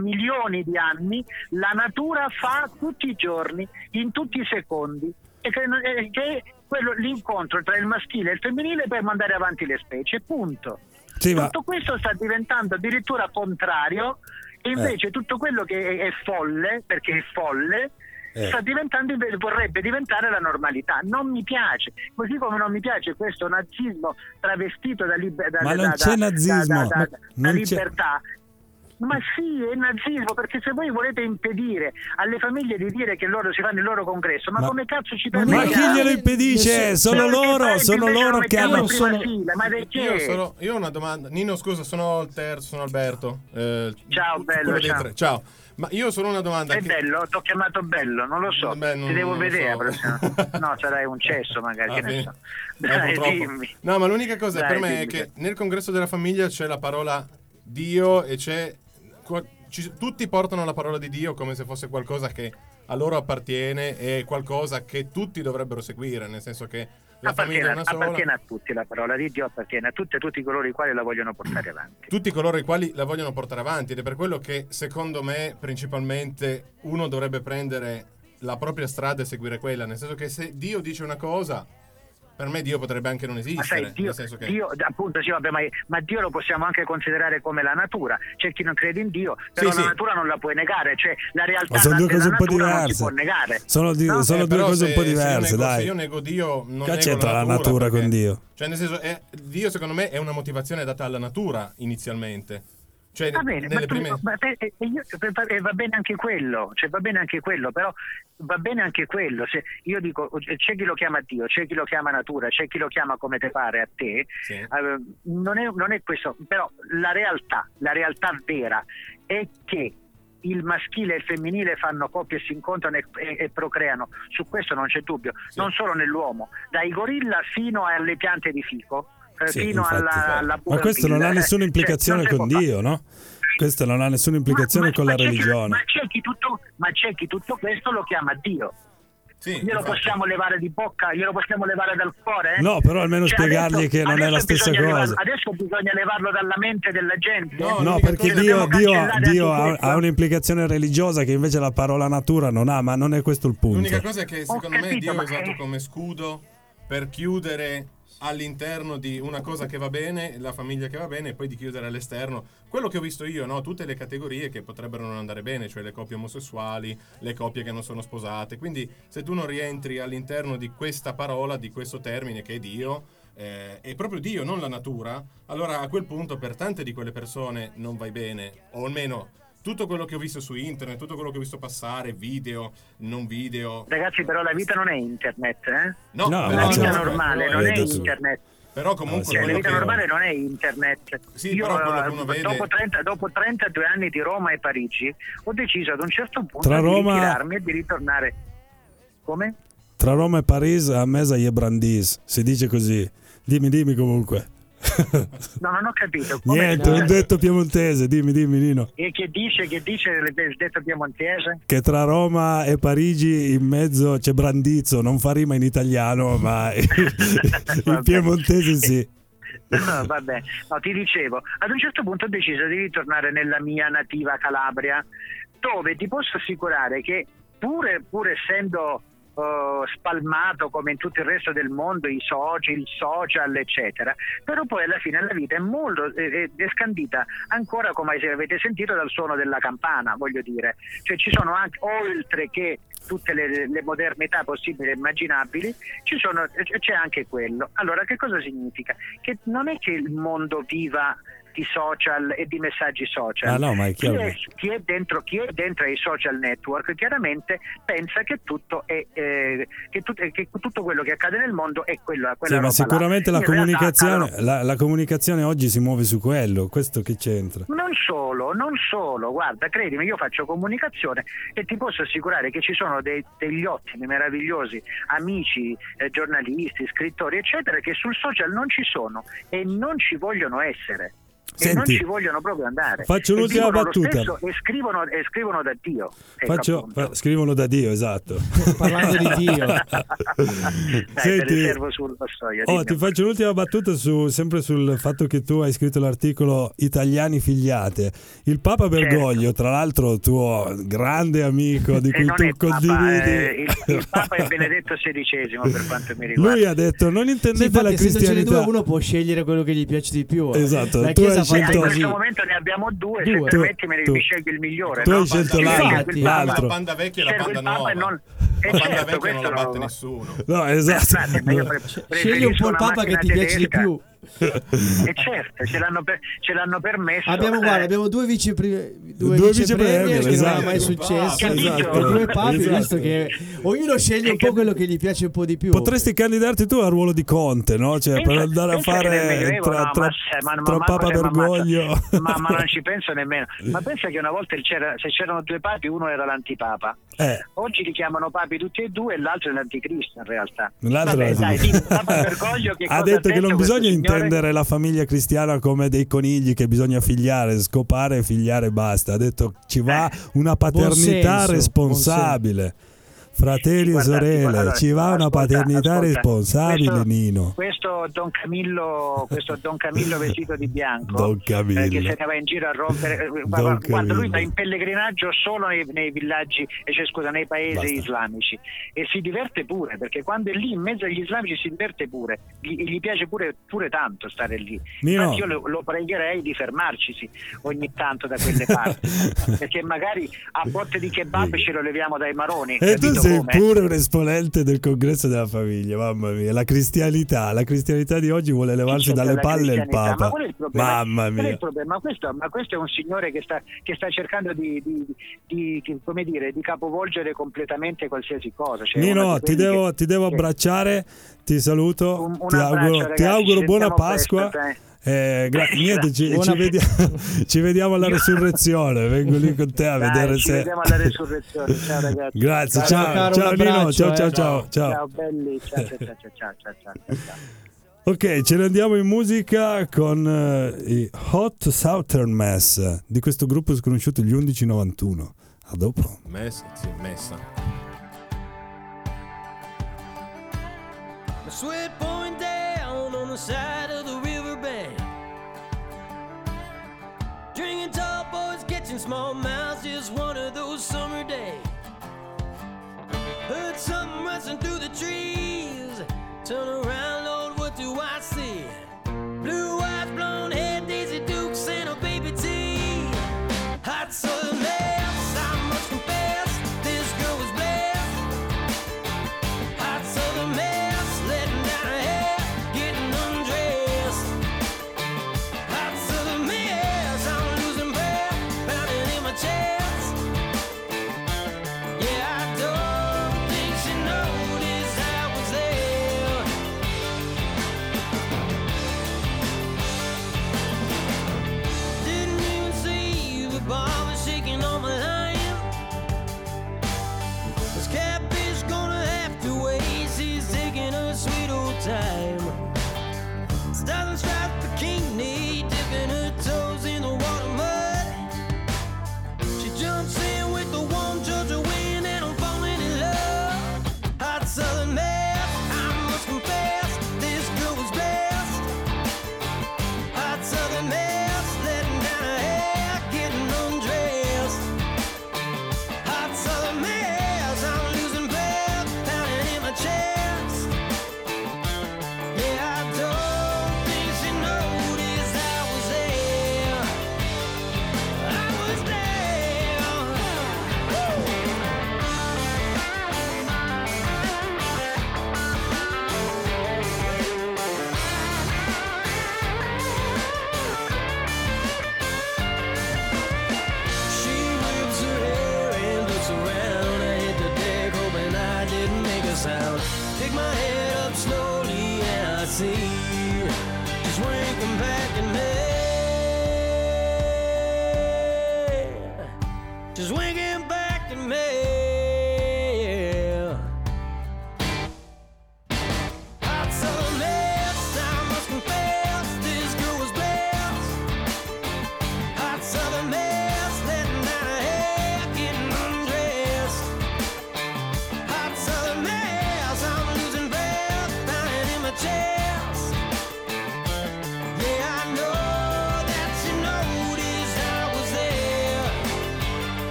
milioni di anni la natura fa tutti i giorni, in tutti i secondi, e che quello l'incontro tra il maschile e il femminile per mandare avanti le specie, punto. Tutto questo sta diventando addirittura contrario Invece tutto quello che è folle, perché è folle, sta diventando, vorrebbe diventare la normalità. Non mi piace, così come non mi piace questo nazismo travestito da libertà. Ma non c'è nazismo, la libertà. Ma sì, è nazismo, perché se voi volete impedire alle famiglie di dire che loro si fanno il loro congresso, ma come cazzo ci permettiamo? Ma chi glielo impedisce? Sono loro che hanno... Io ho una domanda. Nino, scusa, sono il terzo, sono Alberto. Ciao, bello, ciao. Tre. Ciao. Ma io ho solo una domanda. È bello, ti ho chiamato bello, non lo so. Beh, ti devo vedere. So. No, sarai un cesso magari, che ne so. Dai, dimmi. No, ma l'unica cosa per me è che nel congresso della famiglia c'è la parola Dio e c'è... tutti portano la parola di Dio come se fosse qualcosa che a loro appartiene e qualcosa che tutti dovrebbero seguire, nel senso che la famiglia è una sola. Appartiene a tutti, la parola di Dio appartiene a tutti coloro i quali la vogliono portare avanti. Tutti coloro i quali la vogliono portare avanti, ed è per quello che secondo me principalmente uno dovrebbe prendere la propria strada e seguire quella, nel senso che se Dio dice una cosa, per me Dio potrebbe anche non esistere. Ma sai, Dio, nel senso che... Dio, appunto, sì, vabbè, ma Dio lo possiamo anche considerare come la natura. C'è chi non crede in Dio, però sì, la natura non la puoi negare, cioè la realtà della natura non si può negare. Sono due cose un po' diverse, dai. Se io nego Dio, non nego la natura. Che c'entra la natura con Dio? Cioè, nel senso, Dio secondo me è una motivazione data alla natura inizialmente. Cioè, va bene, va bene anche quello, cioè va bene anche quello, però va bene anche quello. Se io dico, c'è chi lo chiama Dio, c'è chi lo chiama natura, c'è chi lo chiama come te pare a te, sì. Non è questo, però la realtà vera è che il maschile e il femminile fanno coppia, si incontrano e procreano, su questo non c'è dubbio, sì. Non solo nell'uomo, dai gorilla fino alle piante di fico. Sì, infatti, alla ma questo non ha nessuna implicazione con Dio, no? Questo non ha nessuna implicazione con la religione. C'è chi tutto questo lo chiama Dio. Sì, glielo possiamo levare di bocca, glielo possiamo levare dal cuore? No, però almeno spiegargli che non è la stessa cosa. Adesso bisogna levarlo dalla mente della gente. No, perché Dio ha un'implicazione religiosa che invece la parola natura non ha, ma non è questo il punto. L'unica cosa è che secondo me Dio è usato come scudo per chiudere all'interno di una cosa che va bene, la famiglia che va bene, e poi di chiudere all'esterno quello che ho visto io, no? Tutte le categorie che potrebbero non andare bene, cioè le coppie omosessuali, le coppie che non sono sposate. Quindi se tu non rientri all'interno di questa parola, di questo termine che è Dio, è proprio Dio, non la natura, allora a quel punto per tante di quelle persone non vai bene, o almeno tutto quello che ho visto su internet, tutto quello che ho visto passare, video, non video. Ragazzi, però la vita non è internet, eh? No, la vita normale non è internet. Però comunque la vita normale non è internet. Sì, io però che uno vede... dopo 32 anni di Roma e Parigi ho deciso ad un certo punto di ritirarmi e di ritornare. Come? Tra Roma e Parigi a mesa è Brandizzo, si dice così. Dimmi comunque. No, non ho capito. Come niente, ho detto piemontese, dimmi Nino. E che dice il detto piemontese? Che tra Roma e Parigi in mezzo c'è Brandizzo, non fa rima in italiano, ma il piemontese sì. No, vabbè, no, ti dicevo, ad un certo punto ho deciso di ritornare nella mia nativa Calabria, dove ti posso assicurare che pur essendo spalmato come in tutto il resto del mondo i social eccetera, però poi alla fine la vita è molto è scandita ancora, come avete sentito dal suono della campana, voglio dire, cioè ci sono anche, oltre che tutte le modernità possibili e immaginabili, c'è anche quello. Allora che cosa significa? Che non è che il mondo viva di social e di messaggi social. Ah, no, ma è chiaro. Chi è dentro ai social network chiaramente pensa che tutto è che tutto quello che accade nel mondo è quello. Sì, ma sicuramente là. La comunicazione oggi si muove su quello. Questo che c'entra? Non solo. Guarda, credimi, io faccio comunicazione e ti posso assicurare che ci sono degli ottimi, meravigliosi amici, giornalisti, scrittori, eccetera, che sul social non ci sono e non ci vogliono essere. Senti, e non ci vogliono proprio andare. Faccio l'ultima battuta. E scrivono da Dio. Scrivono da Dio, esatto. Parlando di Dio. Senti, ti faccio l'ultima battuta sempre sul fatto che tu hai scritto l'articolo Italiani figliate. Il Papa Bergoglio, certo, tra l'altro tuo grande amico di cui tu condividi. Il Papa è Benedetto XVI, per quanto mi riguarda. Lui ha detto: non intendete la cristianità. Se uno può scegliere quello che gli piace di più. Esatto. La Chiesa scelto in questo momento ne abbiamo due, se permetti me ne scegli il migliore. Tu hai scelto l'altro, la banda vecchia e la banda nuova. La banda vecchia non la batte nessuno. No, esatto. Scegli un po' il Papa che ti piace di più. E certo, ce l'hanno permesso. Abbiamo due vicepremier che non è mai successo. Due papi, visto che ognuno sceglie un po' quello che gli piace un po' di più. Potresti candidarti tu al ruolo di Conte, no? Cioè, per andare a fare tra Papa Bergoglio. Ma non ci penso nemmeno. Ma pensa che una volta se c'erano due papi, uno era l'antipapa. Oggi li chiamano papi tutti e due, e l'altro è l'anticristo in realtà. Vabbè, dai, Papa Bergoglio che ha detto che non bisogna intendere la famiglia cristiana come dei conigli che bisogna figliare, scopare e figliare e basta. Ha detto ci va una paternità responsabile. Fratelli e sorelle, ci va una paternità responsabile, Nino. Questo Don Camillo vestito di bianco, che se ne va in giro a rompere. Guarda, lui va in pellegrinaggio solo nei villaggi, cioè, scusa, nei paesi islamici, e si diverte pure, perché quando è lì in mezzo agli islamici si diverte pure, gli piace pure tanto stare lì. Anzi, io lo pregherei di fermarcisi ogni tanto da quelle parti, perché magari a botte di kebab ce lo leviamo dai maroni. Sei pure un esponente del congresso della famiglia, mamma mia, la cristianità di oggi vuole levarsi dalle palle il Papa, mamma mia. Ma questo è un signore che sta cercando di come dire, di capovolgere completamente qualsiasi cosa. Cioè, Nino, ti devo abbracciare, ti saluto, ti auguro buona Pasqua. Niente, ci vediamo alla resurrezione. Vengo lì con te a vedere se. Ci vediamo alla resurrezione. Ciao ragazzi. Grazie. Ciao Nino. Ciao. Ciao belli. Ciao. Ok, ce ne andiamo in musica con i Hot Southern Mess di questo gruppo sconosciuto, gli 1191. A dopo. Messa. A sweat pouring down on the side of the riverbank. Drinking tall boys, catching small mouths, just one of those summer days. Heard something rustling through the trees. Turn around, Lord, what do I see? Blue eyes, blonde hair, Daisy Dukes, and a baby tee. Hot southern mess, I must confess. This girl was blessed. Hot southern mess.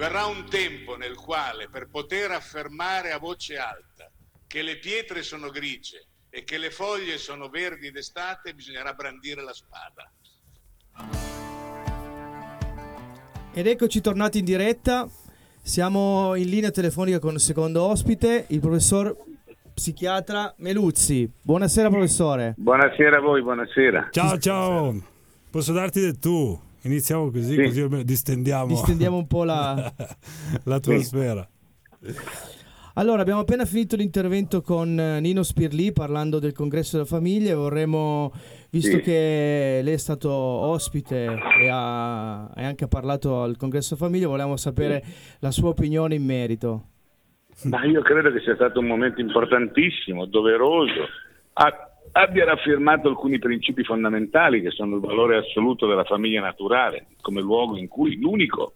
verrà un tempo nel quale, per poter affermare a voce alta che le pietre sono grigie e che le foglie sono verdi d'estate, bisognerà brandire la spada. Ed eccoci tornati in diretta. Siamo in linea telefonica con il secondo ospite, il professor psichiatra Meluzzi. Buonasera professore. Buonasera a voi, buonasera. Ciao, ciao. Buonasera. Posso darti del tu? Iniziamo così, sì. Così distendiamo un po' l'atmosfera. Sì. Allora, abbiamo appena finito l'intervento con Nino Spirlì parlando del congresso della famiglia. Vorremmo, visto sì. che lei è stato ospite e ha anche parlato al congresso della famiglia, volevamo sapere sì. la sua opinione in merito. Ma io credo che sia stato un momento importantissimo, doveroso, abbia raffermato alcuni principi fondamentali che sono il valore assoluto della famiglia naturale come luogo in cui l'unico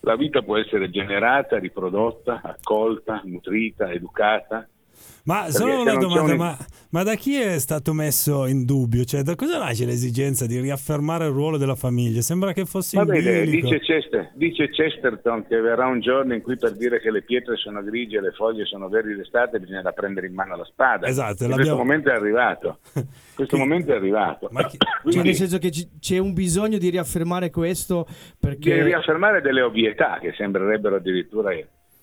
la vita può essere generata, riprodotta, accolta, nutrita, educata. Ma solo una domanda, ma da chi è stato messo in dubbio? Cioè, da cosa nasce l'esigenza di riaffermare il ruolo della famiglia? Sembra che fosse dice Chesterton che verrà un giorno in cui per dire che le pietre sono grigie e le foglie sono verdi d'estate bisognerà prendere in mano la spada. Esatto, questo momento è arrivato. Questo momento è arrivato. Ma quindi, nel senso che c'è un bisogno di riaffermare questo, perché di riaffermare delle ovvietà che sembrerebbero addirittura,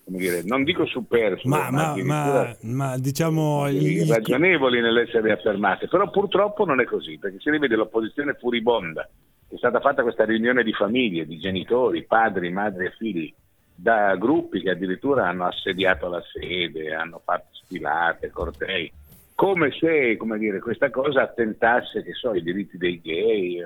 come dire, non dico superflue, ma diciamo ragionevoli nell'essere affermate, però purtroppo non è così, perché si rivede l'opposizione furibonda. È stata fatta questa riunione di famiglie, di genitori, padri, madri e figli, da gruppi che addirittura hanno assediato la sede, hanno fatto sfilate, cortei, come se, come dire, questa cosa attentasse, che so, ai diritti dei gay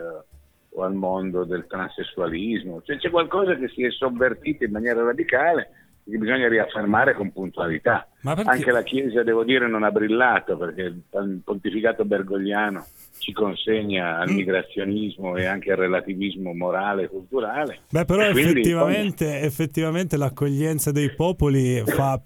o al mondo del transessualismo. Cioè, c'è qualcosa che si è sovvertito in maniera radicale, che bisogna riaffermare con puntualità. Anche la Chiesa, devo dire, non ha brillato, perché il pontificato bergogliano ci consegna al migrazionismo e anche al relativismo morale e culturale. Beh, però effettivamente l'accoglienza dei popoli fa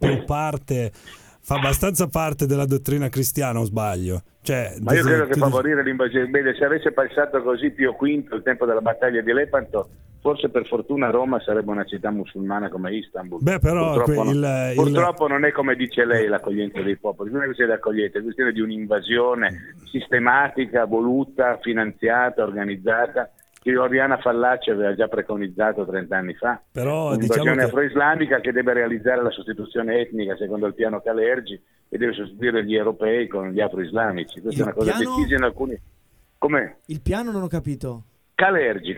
abbastanza parte della dottrina cristiana, o sbaglio? Cioè, ma io credo che favorire l'invasione. Bene, se avesse passato così Pio V il tempo della battaglia di Lepanto, forse per fortuna Roma sarebbe una città musulmana come Istanbul. Beh, però purtroppo non è, come dice lei, l'accoglienza dei popoli. Non è questione di accoglienza, è questione di un'invasione sistematica, voluta, finanziata, organizzata, che Oriana Fallaci aveva già preconizzato 30 anni fa. Però un'invasione afro-islamica che deve realizzare la sostituzione etnica secondo il piano Calergi e deve sostituire gli europei con gli afro-islamici. Questa è una cosa decisa in alcuni. Com'è? Il piano non ho capito. Calergi,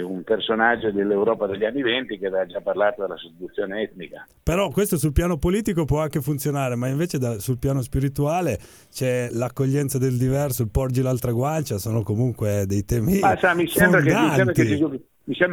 un personaggio dell'Europa degli anni 20 che aveva già parlato della sostituzione etnica. Però questo sul piano politico può anche funzionare, ma invece sul piano spirituale c'è l'accoglienza del diverso, il porgi l'altra guancia, sono comunque dei temi mi sembra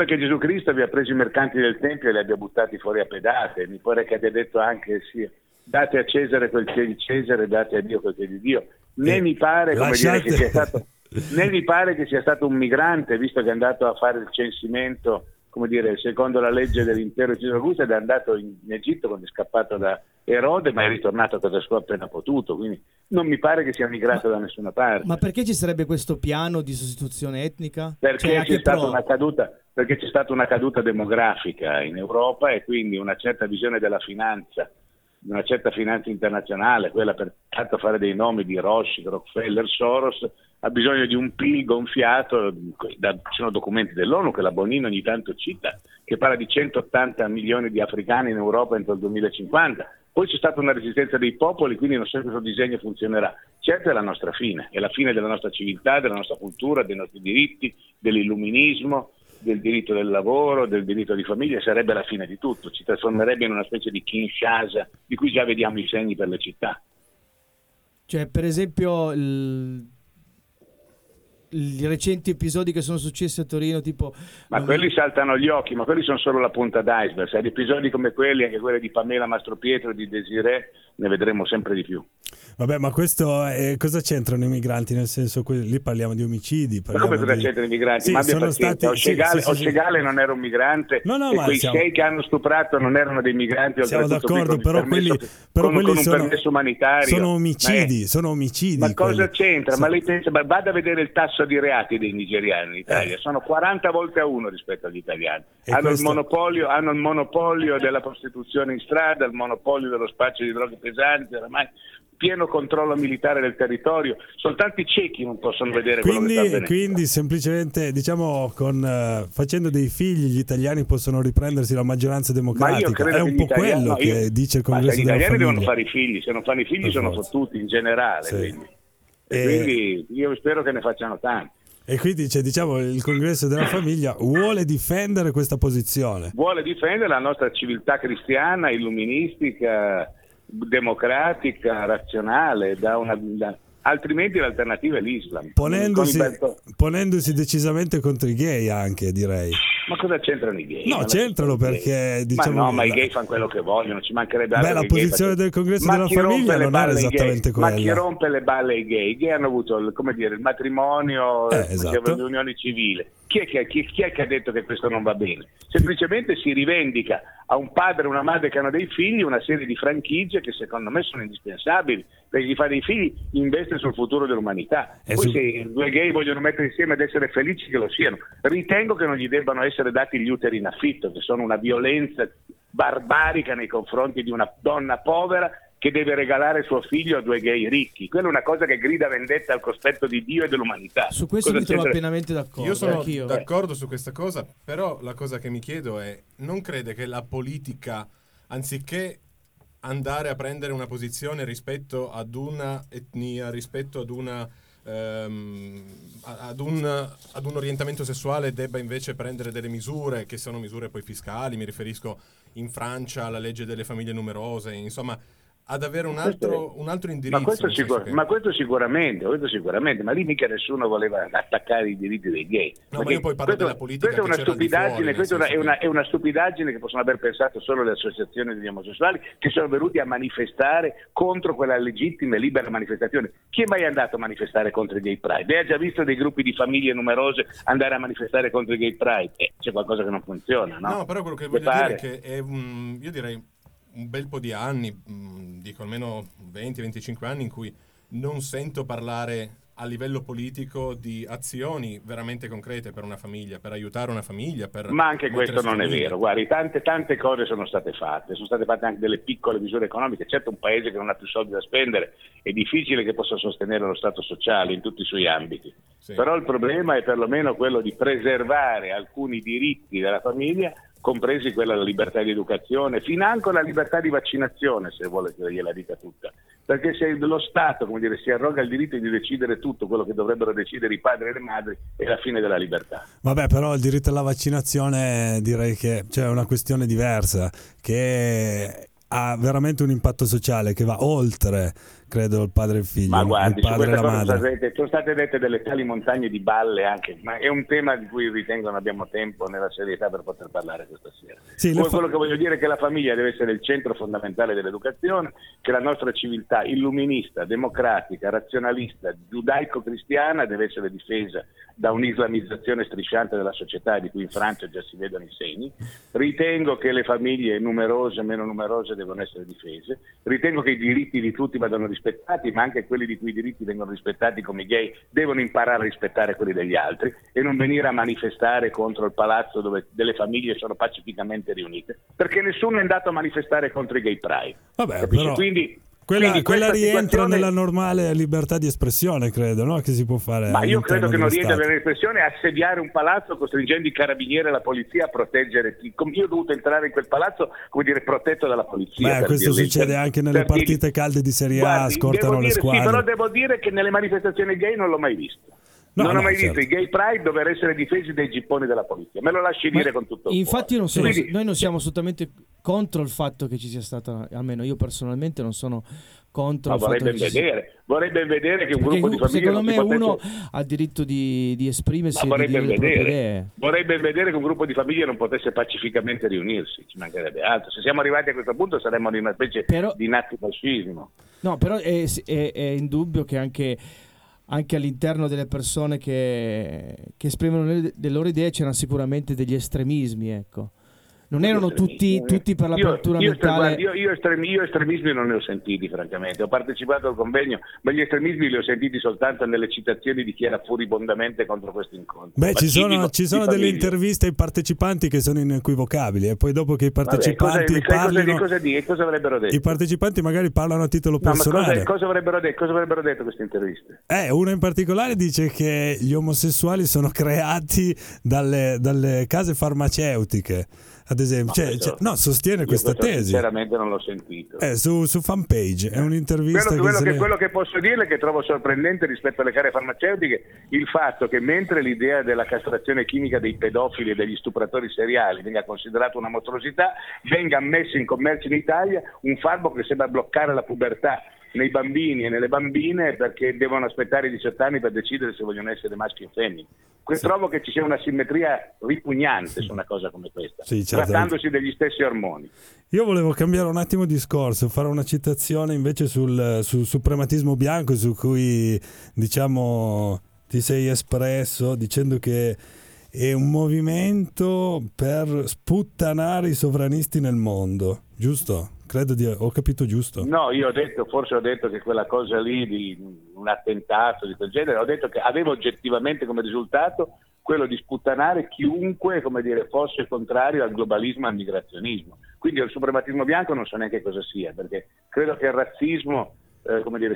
che Gesù Cristo abbia preso i mercanti del Tempio e li abbia buttati fuori a pedate. Mi pare che abbia detto anche sì, date a Cesare quel che è di Cesare, date a Dio quel che è di Dio. Né mi pare, come dire, che sia stato... Né mi pare che sia stato un migrante, visto che è andato a fare il censimento, come dire, secondo la legge dell'impero Cesare Augusto, ed è andato in Egitto quando è scappato da Erode, ma è ritornato a casa sua appena potuto, quindi non mi pare che sia migrato da nessuna parte. Ma perché ci sarebbe questo piano di sostituzione etnica? Perché c'è stata una caduta demografica in Europa e quindi una certa visione della finanza, una certa finanza internazionale, quella per tanto fare dei nomi di Rothschild, Rockefeller, Soros, ha bisogno di un PIL gonfiato. Sono documenti dell'ONU che la Bonino ogni tanto cita, che parla di 180 milioni di africani in Europa entro il 2050. Poi c'è stata una resistenza dei popoli, quindi non so se questo disegno funzionerà. Certo è la nostra fine, è la fine della nostra civiltà, della nostra cultura, dei nostri diritti, dell'illuminismo, del diritto del lavoro, del diritto di famiglia. Sarebbe la fine di tutto, ci trasformerebbe in una specie di Kinshasa di cui già vediamo i segni per le città. Cioè, per esempio, i recenti episodi che sono successi a Torino, tipo... Ma quelli saltano gli occhi, ma quelli sono solo la punta d'iceberg. Ad episodi come quelli, anche quelli di Pamela Mastropietro e di Desirée, ne vedremo sempre di più. Vabbè, ma questo cosa c'entrano i migranti? Nel senso, lì parliamo di omicidi. Parliamo ma come cosa c'entrano i migranti? Sì, ma sono stati... Ocegale non era un migrante, no, e quei sei che hanno stuprato non erano dei migranti. Siamo d'accordo, però quelli sono omicidi. Sono omicidi. Ma cosa c'entra? Ma lei pensa, vada a vedere il tasso di reati dei nigeriani in Italia, sono 40 volte a uno rispetto agli italiani. Hanno il monopolio della prostituzione in strada, il monopolio dello spaccio di droghe pesanti, oramai pieno controllo militare del territorio, soltanto i ciechi non possono vedere quello che sta avvenendo. Quindi semplicemente, diciamo, facendo dei figli gli italiani possono riprendersi la maggioranza democratica. Ma io credo che dice il Congresso della Famiglia. Gli italiani devono fare i figli, se non fanno i figli sono fottuti in generale, sì. Quindi io spero che ne facciano tanti. E quindi diciamo il Congresso della Famiglia vuole difendere questa posizione. Vuole difendere la nostra civiltà cristiana, illuministica, democratica, razionale, altrimenti l'alternativa è l'Islam. Ponendosi decisamente contro i gay anche, direi. Ma cosa c'entrano i gay? No, c'entrano perché diciamo. Ma no, ma i gay fanno quello che vogliono, ci mancherebbe altro. Beh, la posizione del Congresso della Famiglia non era esattamente quella. Ma chi rompe le balle ai gay? I gay hanno avuto, come dire, il matrimonio, esatto, l'unione civile. Chi è che ha detto che questo non va bene? Semplicemente si rivendica a un padre e una madre che hanno dei figli una serie di franchigie che secondo me sono indispensabili, perché chi fa dei figli investe sul futuro dell'umanità. Se due gay vogliono mettere insieme ed essere felici, che lo siano. Ritengo che non gli debbano essere dati gli uteri in affitto, che sono una violenza barbarica nei confronti di una donna povera che deve regalare suo figlio a due gay ricchi. Quella è una cosa che grida vendetta al cospetto di Dio e dell'umanità. Su questo mi trovo pienamente d'accordo. Io sono d'accordo su questa cosa, però la cosa che mi chiedo è: non crede che la politica, anziché andare a prendere una posizione rispetto ad una etnia, rispetto ad una ad un orientamento sessuale, debba invece prendere delle misure che sono misure poi fiscali? Mi riferisco in Francia alla legge delle famiglie numerose, insomma, ad avere un altro indirizzo. Ma questo sicuramente, ma lì mica nessuno voleva attaccare i diritti dei gay. No, ma io poi parlo della politica. Questa è una stupidaggine, è una stupidaggine che possono aver pensato solo le associazioni degli omosessuali, che sono venuti a manifestare contro quella legittima e libera manifestazione. Chi è mai andato a manifestare contro i gay pride? Lei ha già visto dei gruppi di famiglie numerose andare a manifestare contro i gay pride? C'è qualcosa che non funziona, no? No, però quello che voglio dire è che io direi un bel po' di anni, dico almeno 20-25 anni, in cui non sento parlare a livello politico di azioni veramente concrete per una famiglia, per aiutare una famiglia, per... Ma anche questo non è vero, guardi, tante cose sono state fatte anche delle piccole misure economiche. Certo, un paese che non ha più soldi da spendere è difficile che possa sostenere lo stato sociale in tutti i suoi ambiti, sì. Però il problema è perlomeno quello di preservare alcuni diritti della famiglia, compresi quella della libertà di educazione, financo la libertà di vaccinazione, se vuole che gliela dica tutta. Perché se lo Stato, come dire, si arroga il diritto di decidere tutto quello che dovrebbero decidere i padri e le madri, è la fine della libertà. Vabbè, però il diritto alla vaccinazione direi che c'è una questione diversa, che ha veramente un impatto sociale che va oltre, credo, il padre e il figlio. Ma guardi, il padre e la madre. Sono state dette delle tali montagne di balle anche, ma è un tema di cui ritengo non abbiamo tempo nella serietà per poter parlare questa sera. Sì, quello che voglio dire è che la famiglia deve essere il centro fondamentale dell'educazione, che la nostra civiltà illuminista, democratica, razionalista, giudaico-cristiana deve essere difesa da un'islamizzazione strisciante della società, di cui in Francia già si vedono i segni. Ritengo che le famiglie numerose e meno numerose devono essere difese. Ritengo che i diritti di tutti vadano rispettati, ma anche quelli di cui i diritti vengono rispettati, come i gay, devono imparare a rispettare quelli degli altri e non venire a manifestare contro il palazzo dove delle famiglie sono pacificamente riunite, perché nessuno è andato a manifestare contro i gay pride. Vabbè, però quella rientra nella normale libertà di espressione, credo, no? Che si può fare. Ma io credo che non rientra nell'espressione assediare un palazzo costringendo i carabinieri e la polizia a proteggere chi. Io ho dovuto entrare in quel palazzo, come dire, protetto dalla polizia. Questo succede anche nelle partite calde di Serie A, scortano le squadre. Sì, però devo dire che nelle manifestazioni gay non l'ho mai visto. Non ho mai visto i gay pride dover essere difesi dai gipponi della polizia, me lo lasci dire con tutto il cuore. Infatti noi non siamo assolutamente contro il fatto che ci sia stata, almeno io personalmente non sono contro. Ma vorrei ben vedere che un gruppo di famiglie, secondo me, uno ha diritto di esprimersi, ma vorrei ben vedere che un gruppo di famiglie non potesse pacificamente riunirsi, ci mancherebbe altro. Se siamo arrivati a questo punto saremmo in una specie di nazifascismo. No, però è indubbio che anche all'interno delle persone che esprimono le loro idee c'erano sicuramente degli estremismi, ecco. Non erano tutti per l'apertura mentale. Io estremismi non ne ho sentiti, francamente. Ho partecipato al convegno, ma gli estremismi li ho sentiti soltanto nelle citazioni di chi era furibondamente contro questo incontro. Beh, ci sono delle interviste ai partecipanti che sono inequivocabili, e poi dopo che i partecipanti cosa avrebbero detto? I partecipanti magari parlano a titolo personale. Ma cosa avrebbero detto queste interviste? Una in particolare dice che gli omosessuali sono creati dalle case farmaceutiche. Ad esempio, sostiene questa tesi. Sinceramente non l'ho sentito. Su Fanpage è un'intervista. Quello che posso dire è che trovo sorprendente rispetto alle case farmaceutiche il fatto che mentre l'idea della castrazione chimica dei pedofili e degli stupratori seriali venga considerata una mostruosità, venga messo in commercio in Italia un farmaco che sembra bloccare la pubertà nei bambini e nelle bambine perché devono aspettare i 18 anni per decidere se vogliono essere maschi o femmine. Trovo che ci sia una simmetria ripugnante su una cosa come questa, trattandosi degli stessi ormoni. Io volevo cambiare un attimo discorso, fare una citazione invece sul suprematismo bianco, su cui diciamo ti sei espresso dicendo che è un movimento per sputtanare i sovranisti nel mondo, giusto? Credo ho capito giusto. No, io ho detto che quella cosa lì di un attentato di quel genere, ho detto che aveva oggettivamente come risultato quello di sputtanare chiunque, fosse contrario al globalismo e al migrazionismo. Quindi il suprematismo bianco non so neanche cosa sia, perché credo che il razzismo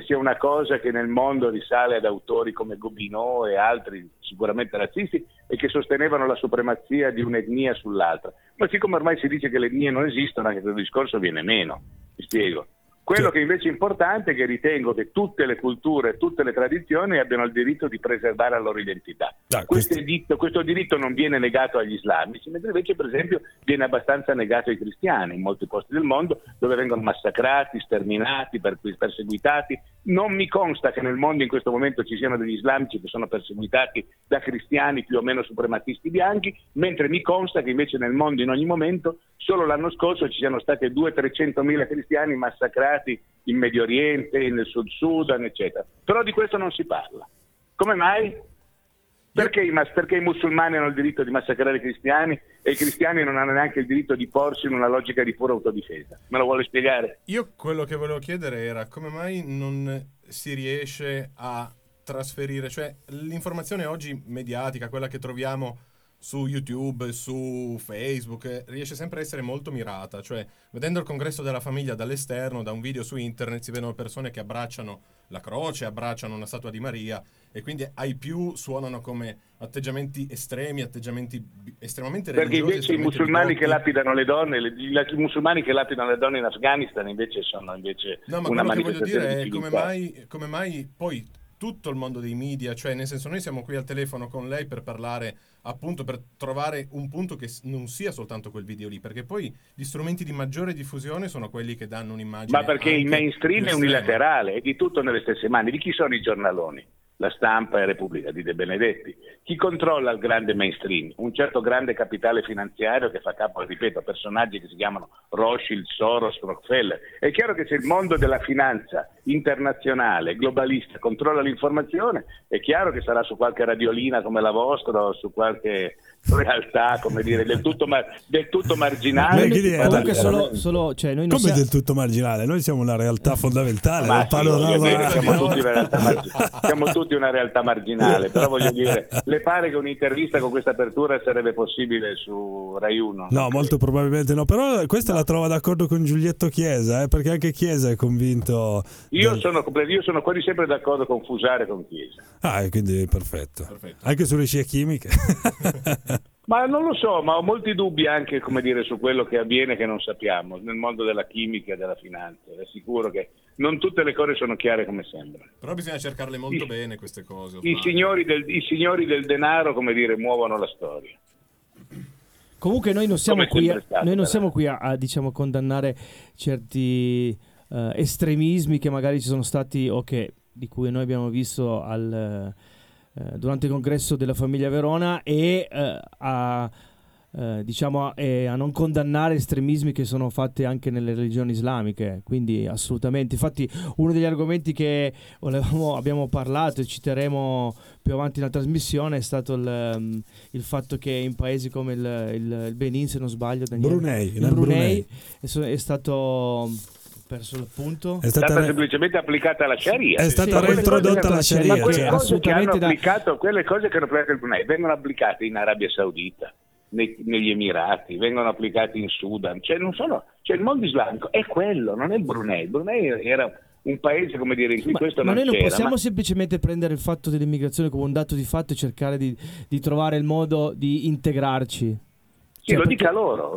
sia una cosa che nel mondo risale ad autori come Gobineau e altri sicuramente razzisti e che sostenevano la supremazia di un'etnia sull'altra. Ma siccome ormai si dice che le etnie non esistono, anche questo discorso viene meno, mi spiego. Quello che invece è importante è che ritengo che tutte le culture, tutte le tradizioni abbiano il diritto di preservare la loro identità. Questo diritto non viene negato agli islamici, mentre invece per esempio viene abbastanza negato ai cristiani in molti posti del mondo dove vengono massacrati, sterminati, perseguitati. Non mi consta che nel mondo in questo momento ci siano degli islamici che sono perseguitati da cristiani più o meno suprematisti bianchi, mentre mi consta che invece nel mondo in ogni momento solo l'anno scorso ci siano stati 200.000-300.000 cristiani massacrati in Medio Oriente, nel Sud Sudan, eccetera. Però di questo non si parla. Come mai? Perché i musulmani hanno il diritto di massacrare i cristiani e i cristiani non hanno neanche il diritto di porsi in una logica di pura autodifesa? Me lo vuole spiegare? Io quello che volevo chiedere era come mai non si riesce a trasferire, cioè l'informazione oggi mediatica, quella che troviamo su YouTube, su Facebook, riesce sempre a essere molto mirata, cioè vedendo il congresso della famiglia dall'esterno, da un video su internet si vedono persone che abbracciano la croce, abbracciano una statua di Maria e quindi ai più suonano come atteggiamenti estremi, atteggiamenti estremamente religiosi. Perché invece i musulmani che lapidano le donne in Afghanistan invece sono una manifestazione che voglio dire è come mai poi tutto il mondo dei media, cioè nel senso noi siamo qui al telefono con lei per parlare, appunto per trovare un punto che non sia soltanto quel video lì, perché poi gli strumenti di maggiore diffusione sono quelli che danno un'immagine. Ma perché il mainstream è unilaterale, è di tutto nelle stesse mani. Di chi sono i giornaloni? La Stampa e Repubblica di De Benedetti. Chi controlla il grande mainstream? Un certo grande capitale finanziario che fa capo, ripeto, a personaggi che si chiamano Rothschild, Soros, Rockefeller. È chiaro che se il mondo della finanza internazionale, globalista, controlla l'informazione, è chiaro che sarà su qualche radiolina come la vostra o su qualche realtà, del tutto marginale. Comunque del tutto marginale? Noi siamo una realtà fondamentale. Siamo tutti una realtà marginale, però voglio dire, le pare che un'intervista con questa apertura sarebbe possibile su Rai 1? No, molto probabilmente no, però questa la trova d'accordo con Giulietto Chiesa, perché anche Chiesa è convinto. Io sono quasi sempre d'accordo con Fusare, con Chiesa. Quindi perfetto. Anche sulle scie chimiche. Ma non lo so, ma ho molti dubbi anche su quello che avviene, che non sappiamo nel mondo della chimica e della finanza. È sicuro che non tutte le cose sono chiare come sembra, però bisogna cercarle molto bene queste cose. I signori del denaro muovono la storia. Comunque noi non siamo qui a diciamo condannare certi estremismi che magari ci sono stati o che di cui noi abbiamo visto durante il congresso della famiglia Verona e a diciamo a non condannare estremismi che sono fatti anche nelle religioni islamiche, quindi assolutamente. Infatti uno degli argomenti che abbiamo parlato e citeremo più avanti nella trasmissione è stato il fatto che in paesi come il Benin, se non sbaglio, Daniele, Brunei. È stato perso l'appunto, è stata semplicemente applicata la Sharia, è stata reintrodotta la Sharia, ma quelle cose che hanno applicato, quelle cose che hanno applicato il Brunei vengono applicate in Arabia Saudita, negli Emirati, vengono applicati in Sudan, il mondo islamico è quello, non è il Brunei. Il Brunei era un paese, come dire, in questo ma non noi non possiamo semplicemente prendere il fatto dell'immigrazione come un dato di fatto e cercare di trovare il modo di integrarci. Sì, cioè, lo dica loro,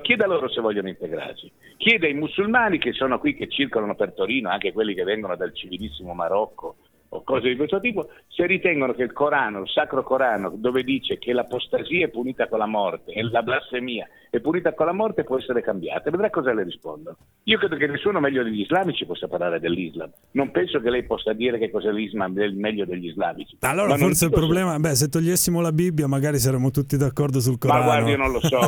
chieda loro se vogliono integrarci, chieda ai musulmani che sono qui, che circolano per Torino, anche quelli che vengono dal civilissimo Marocco o cose di questo tipo, se ritengono che il Corano, il Sacro Corano, dove dice che l'apostasia è punita con la morte e la blasfemia è punita con la morte, può essere cambiata. Vedrà cosa le rispondono. Io credo che nessuno meglio degli islamici possa parlare dell'Islam. Non penso che lei possa dire che cos'è l'Islam meglio degli islamici. Allora forse il problema, se togliessimo la Bibbia magari saremmo tutti d'accordo sul Corano. Ma guardi, io non lo so,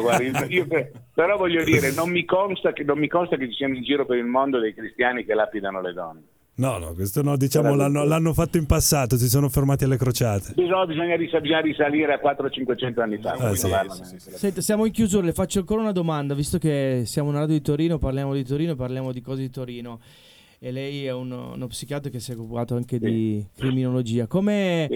però voglio dire, non mi consta che ci siano in giro per il mondo dei cristiani che lapidano le donne. No, questo no, diciamo l'hanno fatto in passato, si sono fermati alle crociate. Bisogna risalire a 400-500 anni fa. Sì. Senta, siamo in chiusura, le faccio ancora una domanda, visto che siamo una radio di Torino, parliamo di cose di Torino. E lei è uno psichiatra che si è occupato anche di criminologia. Come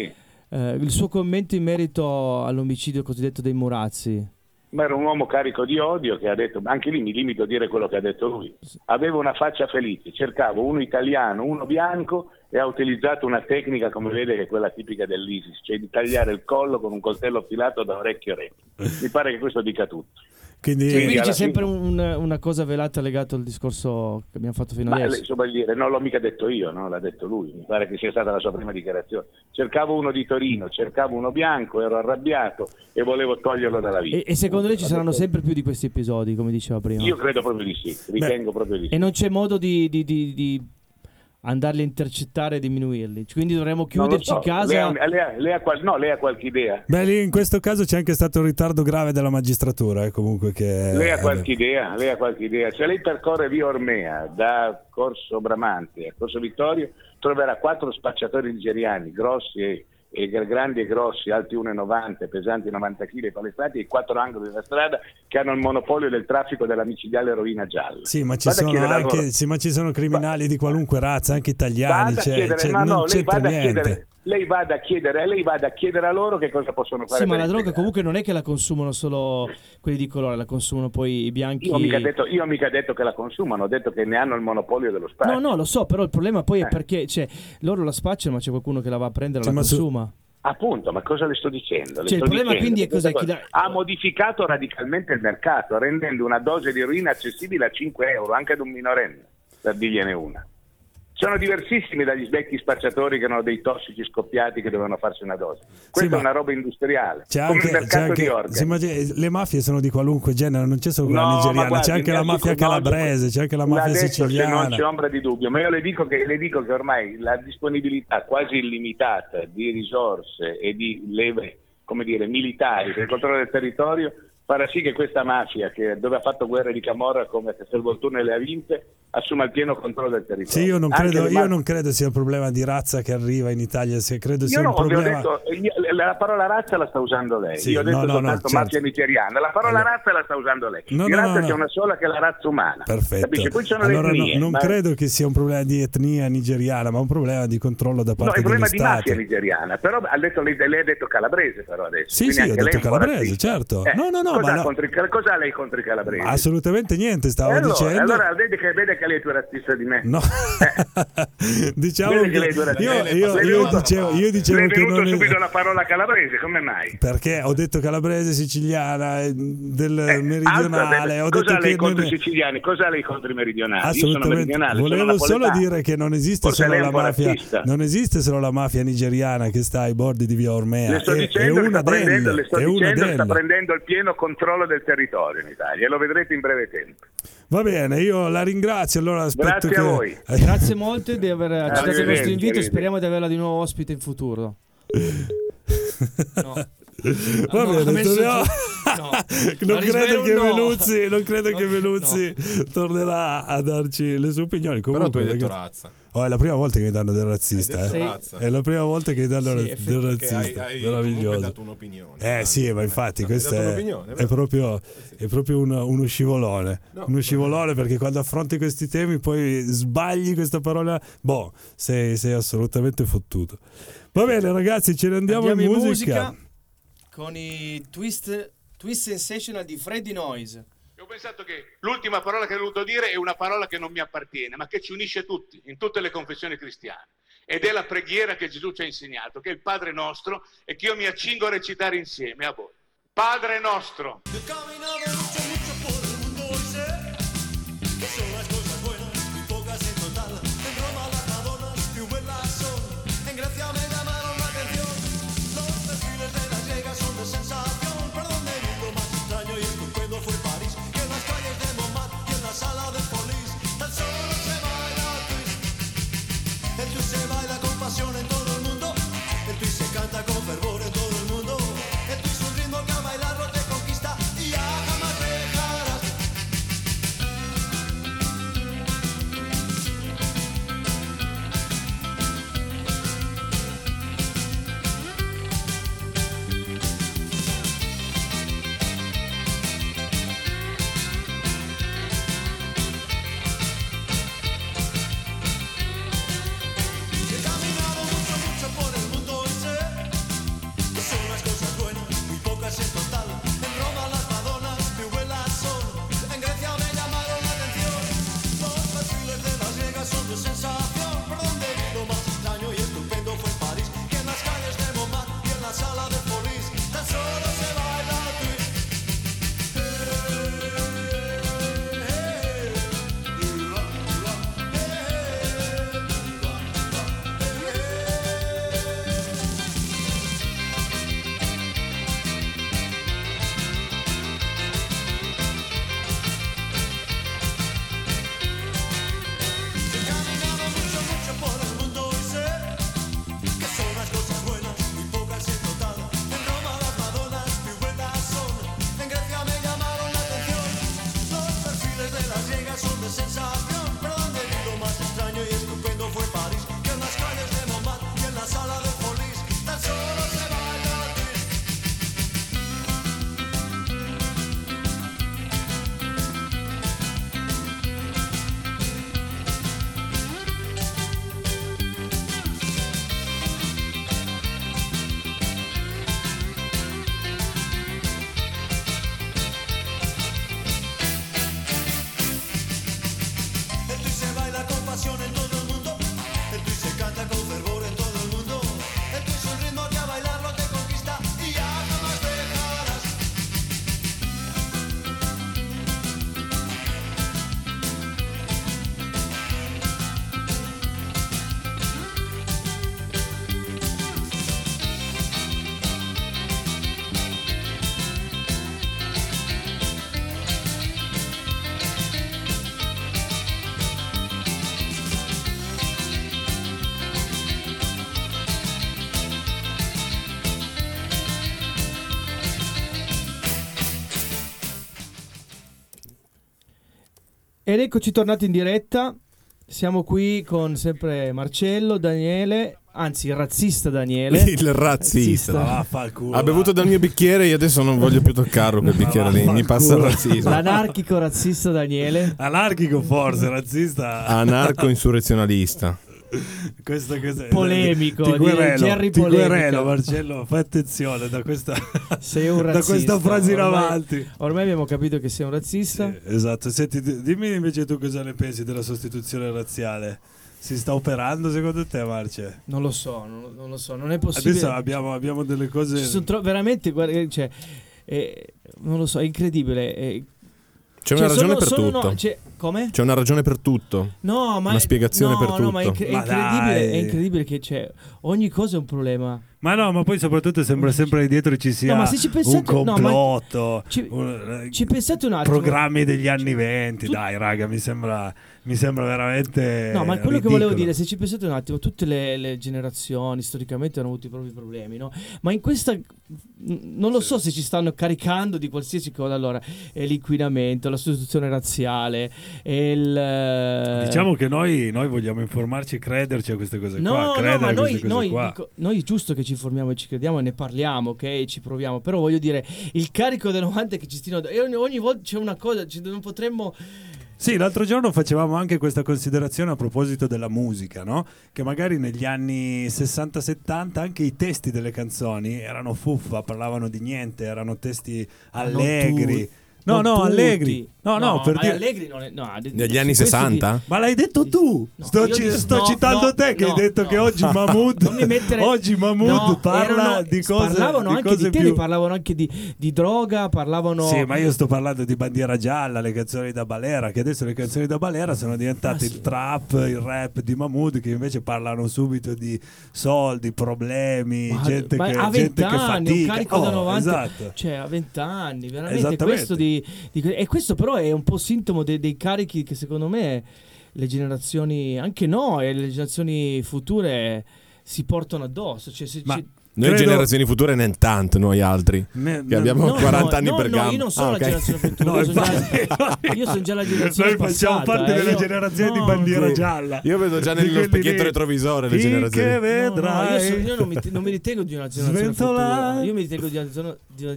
il suo commento in merito all'omicidio cosiddetto dei Murazzi? Ma era un uomo carico di odio che ha detto, anche lì mi limito a dire quello che ha detto lui, aveva una faccia felice, cercavo uno italiano, uno bianco, e ha utilizzato una tecnica, come vede, che è quella tipica dell'ISIS, cioè di tagliare il collo con un coltello affilato da orecchio a orecchio. Mi pare che questo dica tutto. Quindi c'è sempre una cosa velata legata al discorso che abbiamo fatto fino adesso. Non l'ho mica detto io, no? L'ha detto lui, mi pare che sia stata la sua prima dichiarazione. Cercavo uno di Torino, cercavo uno bianco, ero arrabbiato e volevo toglierlo dalla vita. E secondo lei ci saranno sempre più di questi episodi, come diceva prima? Io credo proprio di sì, ritengo proprio di sì. E non c'è modo di andarli a intercettare e diminuirli, quindi dovremmo chiuderci in casa. Lei ha qualche idea? Lì in questo caso c'è anche stato un ritardo grave della magistratura, comunque che lei ha qualche idea? Se lei percorre via Ormea da Corso Bramante a Corso Vittorio, troverà 4 spacciatori nigeriani grossi e grandi e grossi, alti 1,90, pesanti 90 kg, palestrati ai 4 angoli della strada, che hanno il monopolio del traffico della micidiale eroina gialla. Sì, ma ci sono anche criminali di qualunque razza, anche italiani, lei vada a chiedere a loro che cosa possono fare. Sì, ma la droga comunque non è che la consumano solo quelli di colore, la consumano poi i bianchi. Io mica detto che la consumano, ho detto che ne hanno il monopolio dello spazio. No, lo so, però il problema poi è perché loro la spacciano, ma c'è qualcuno che la va a prendere, la consuma. Appunto, ma cosa le sto dicendo? Il problema quindi è ha modificato radicalmente il mercato, rendendo una dose di eroina accessibile a €5 anche ad un minorenne, per dirgliene una. Sono diversissimi dagli vecchi spacciatori che hanno dei tossici scoppiati che dovevano farsi una dose. Questa è una roba industriale. C'è anche il mercato di organi. Le mafie sono di qualunque genere, non c'è solo quella nigeriana, c'è anche la mafia calabrese, c'è anche la mafia siciliana. Non c'è ombra di dubbio, ma io le dico che ormai la disponibilità quasi illimitata di risorse e di leve, come dire, militari per il controllo del territorio farà sì che questa mafia, dove ha fatto guerra di Camorra come Castelvolturno le ha vinte, assuma il pieno controllo del territorio. Sì, io non credo sia un problema di razza che arriva in Italia, la parola razza la sta usando lei. Sì, io ho detto soltanto mafia nigeriana. La parola razza la sta usando lei. Razza c'è una sola, che è la razza umana. Perfetto. Poi sono le etnie, credo che sia un problema di etnia nigeriana, ma un problema di controllo da parte degli stati. No, è un problema di mafia nigeriana, però lei ha detto calabrese però adesso. Sì, quindi ho detto calabrese, certo. Cosa ha lei contro i calabresi? Assolutamente niente, stavo dicendo. Allora vede che lei è più razzista di me. No. Diciamo che io dicevo che venuto subito la parola calabrese, come mai? Perché ho detto calabrese, siciliana, del meridionale. Cosa ha lei contro i siciliani? Cosa ha lei contro i meridionali? Assolutamente. Volevo solo dire che non esiste solo la mafia nigeriana che sta ai bordi di via Ormea. Le sto dicendo sta prendendo il pieno controllo del territorio in Italia e lo vedrete in breve tempo. Va bene, io la ringrazio. Allora aspetto grazie a voi. Grazie molto di aver accettato il nostro invito e speriamo di averla di nuovo ospite in futuro. No. Va bene, No. Non credo che Meluzzi tornerà a darci le sue opinioni. Comunque, però tu hai detto razza. Oh, è la prima volta che mi danno del razzista. È la prima volta che mi danno del razzista. Meraviglioso. Hai dato un'opinione. Sì, ma infatti questa è proprio uno scivolone. No, uno scivolone, perché quando affronti questi temi poi sbagli questa parola. Boh, sei assolutamente fottuto. Va bene ragazzi, ce ne andiamo in musica. Con i twist sensational di Freddy Noise. Ho pensato che l'ultima parola che ho dovuto dire è una parola che non mi appartiene, ma che ci unisce tutti, in tutte le confessioni cristiane. Ed è la preghiera che Gesù ci ha insegnato, che è il Padre nostro, e che io mi accingo a recitare insieme a voi. Padre nostro. Ed eccoci tornati in diretta, siamo qui con sempre Marcello, Daniele, anzi il razzista Daniele. Il razzista. Ha bevuto dal mio bicchiere, io adesso non voglio più toccarlo quel bicchiere lì, mi passa il razzismo. L'anarchico razzista Daniele. Anarchico forse, razzista. Anarco insurrezionalista. Questo polemico, ti guerrello Marcello, fai attenzione da questa, sei un razzista, da questa frase in avanti. Ormai abbiamo capito che sei un razzista. Sì, esatto. Senti, dimmi invece tu cosa ne pensi della sostituzione razziale. Si sta operando secondo te, Marce? Non lo so, non lo so, non è possibile. Adesso abbiamo delle cose. Ci sono veramente, guarda, cioè, non lo so, è incredibile. C'è una ragione per tutto. Come? C'è una ragione per tutto. No, ma una spiegazione per tutto. No, ma è incredibile che c'è. Ogni cosa è un problema. Ma no, ma poi soprattutto sembra sempre dietro ci sia un complotto. Ci pensate un attimo. Programmi degli anni '20, dai raga, mi sembra mi sembra veramente no, ma quello ridicolo. Che volevo dire, se ci pensate un attimo, tutte le generazioni storicamente hanno avuto i propri problemi, no? Ma in questa non lo so se ci stanno caricando di qualsiasi cosa. Allora, l'inquinamento, la sostituzione razziale, diciamo che noi vogliamo informarci e crederci a queste cose qua. Dico, noi è giusto che ci informiamo e ci crediamo e ne parliamo, ok? Ci proviamo, però voglio dire, il carico del 90 che ci stiano, e ogni volta c'è una cosa, non potremmo. Sì, l'altro giorno facevamo anche questa considerazione a proposito della musica, no? Che magari negli anni 60-70 anche i testi delle canzoni erano fuffa, parlavano di niente, erano testi allegri. Negli anni 60? Ma l'hai detto tu. Sto citando te che hai detto che oggi Mahmood parla di cose. Parlavano anche di tele, parlavano anche di droga, parlavano. Sì, ma io sto parlando di Bandiera Gialla, le canzoni da balera, che adesso le canzoni da balera sono diventate il trap, il rap di Mahmood, che invece parlano subito di soldi, problemi, gente che fatica. Cioè, a 20 anni, veramente questo e questo però è un po' sintomo dei carichi che secondo me le generazioni, anche noi, le generazioni future si portano addosso. Generazioni future ne tanto noi altri che abbiamo 40 anni per gamba. Io non sono la generazione futura, io sono già la generazione passata. Noi facciamo parte delle generazioni di bandiera gialla. Io vedo già nello specchietto retrovisore le generazioni. Che vedrai. Io non mi ritengo di una generazione futura. Io mi ritengo di una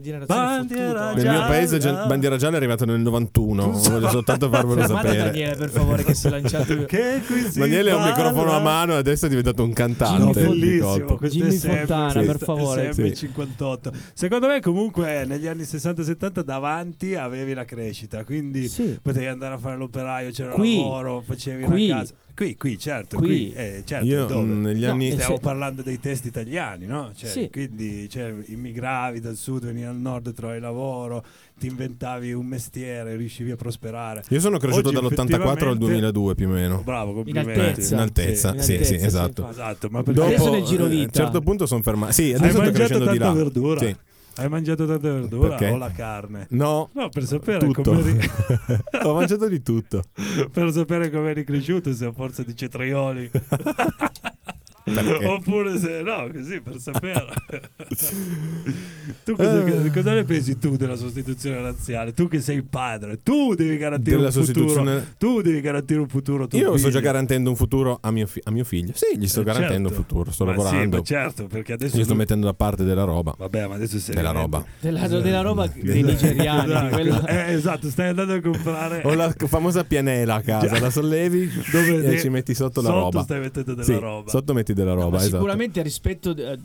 generazione futura. Nel mio paese bandiera gialla è arrivata nel 91. Voglio soltanto farvelo sapere. Daniele, per favore, che si è lanciato. Daniele ha un microfono a mano e adesso è diventato un cantante. Jimmy Fontana, per favore. SM58. Sì. Secondo me comunque negli anni 60-70 davanti avevi la crescita, quindi potevi andare a fare l'operaio, c'era lavoro, facevi la casa. Stiamo parlando dei testi italiani, no? Quindi immigravi dal sud, venivi al nord, trovavi lavoro, ti inventavi un mestiere, riuscivi a prosperare. Io sono cresciuto dall'84 al 2002 più o meno. Bravo, complimenti. In altezza, esatto. Ma dopo, adesso nel giro vita a un certo punto sono fermato. Sì, adesso sto crescendo di là. Verdura. Sì. Hai mangiato tanta verdura o la carne? No, per sapere tutto. Ho mangiato di tutto. Per sapere come eri cresciuto, se a forza di cetrioli. Oppure se no, così per sapere. Tu cosa ne pensi tu della sostituzione razziale? Tu che sei padre, tu devi garantire un futuro. Io sto già garantendo un futuro a mio figlio. Sì, gli sto garantendo un futuro. Sto lavorando. Sì, certo, perché adesso sto mettendo da parte della roba. Vabbè, ma adesso sei della roba dei nigeriani. Esatto, stai andando a comprare. Ho la famosa pianela a casa, la sollevi e ci metti sotto la roba. Sotto stai mettendo della roba. Sotto metti della roba, esatto. Sicuramente rispetto da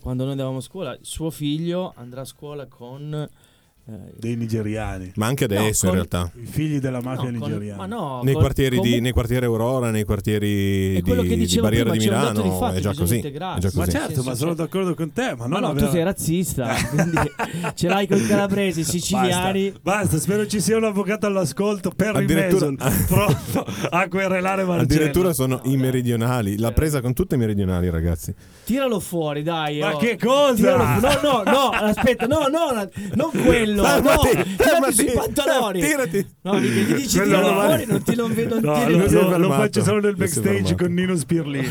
quando noi andavamo a scuola, suo figlio andrà a scuola con dei nigeriani, ma anche adesso in realtà i figli della mafia nigeriana, nei quartieri Aurora, nei quartieri di Barriera di Milano, è già così. Ma certo, ma sono d'accordo con te, ma tu sei razzista, quindi ce l'hai con i calabresi, siciliani. Basta, spero ci sia un avvocato all'ascolto per Mason pronto a querelare Marcello. Addirittura sono i meridionali, l'ha presa con tutti i meridionali, ragazzi. Tiralo fuori, dai. Ma che cosa? No, aspetta, non quello. Fermati sui pantaloni. Tirati. No, che ti dici tiralo fuori, lo faccio solo nel backstage con Nino Spirlì.